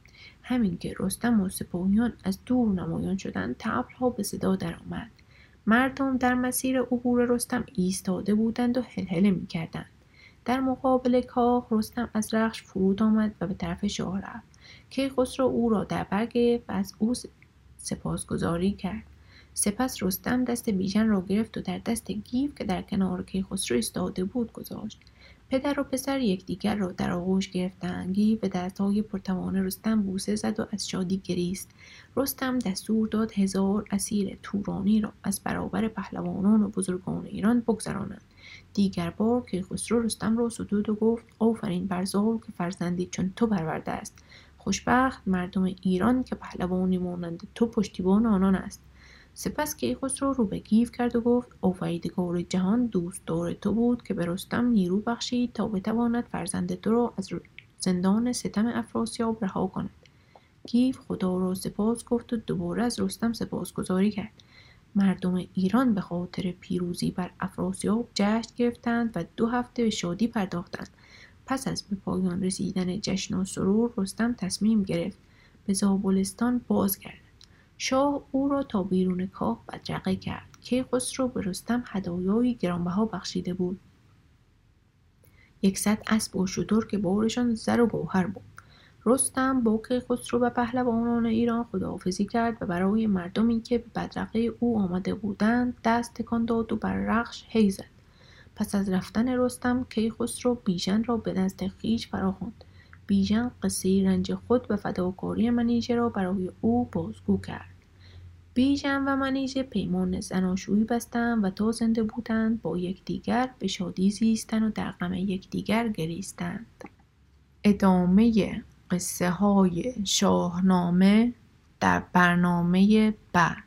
همین که رستم و سپاهیان از دور نمایان شدند، طبل‌ها به صدا درآمد. مردم در مسیر عبور رستم ایستاده بودند و هلهله می‌کردند. در مقابل کاخ رستم از رخش فرود آمد و به طرف شاه رفت. کیخسرو او را در بر گرفت و از او سپاسگزاری کرد. سپس رستم دست بیژن را گرفت و در دست گیو که در کنار کیخسرو ایستاده بود گذاشت. پدر و پسر یکدیگر را در آغوش گرفتند. گیو به دست‌های پرتوان رستم بوسه زد و از شادی گریست. رستم دستور داد 1000 اسیر تورانی را از برابر پهلوانان و بزرگان ایران بگذرانند. دیگر بار کیخسرو رستم را ستود و گفت: آفرین بر زال که فرزندی چون تو پرورده است. خوشبخت مردم ایران که پهلوانی مانند تو پشتیبان آنان است. سپس کیخسرو رو به گیو کرد و گفت: آفریدگار جهان دوستدار تو بود که به رستم نیرو بخشید تا بتواند فرزند تو را از زندان ستم افراسیاب رها کند. گیو خدا را سپاس گفت و دوباره از رستم سپاسگزاری کرد. مردم ایران به خاطر پیروزی بر افراسیاب جشن گرفتند و 2 هفته به شادی پرداختند. پس از به پایان رسیدن جشن و سرور رستم تصمیم گرفت به زابلستان بازگردد. شاه او را تا بیرون کاخ بدرقه کرد. کیخسرو به رستم هدایای گرانبها بخشیده بود. 100 اسب و شتر که بارشان زر و گوهر بود. رستم با کیخسرو و پهلوانان ایران خداحافظی کرد و برای مردمی که به بدرقه او آمده بودند دست تکان داد و بر رخش هی زد. پس از رفتن رستم کیخسرو بیژن را به نزد خویش فراخواند. بیژن قصه رنج خود و فداکاری منیژه را برای او بازگو کرد. بیژن و منیژه پیمان زناشویی بستند و تا زنده بودند با یکدیگر به شادی زیستند و در غم یکدیگر گریستند. ادامه قصه های شاهنامه در برنامه بعد.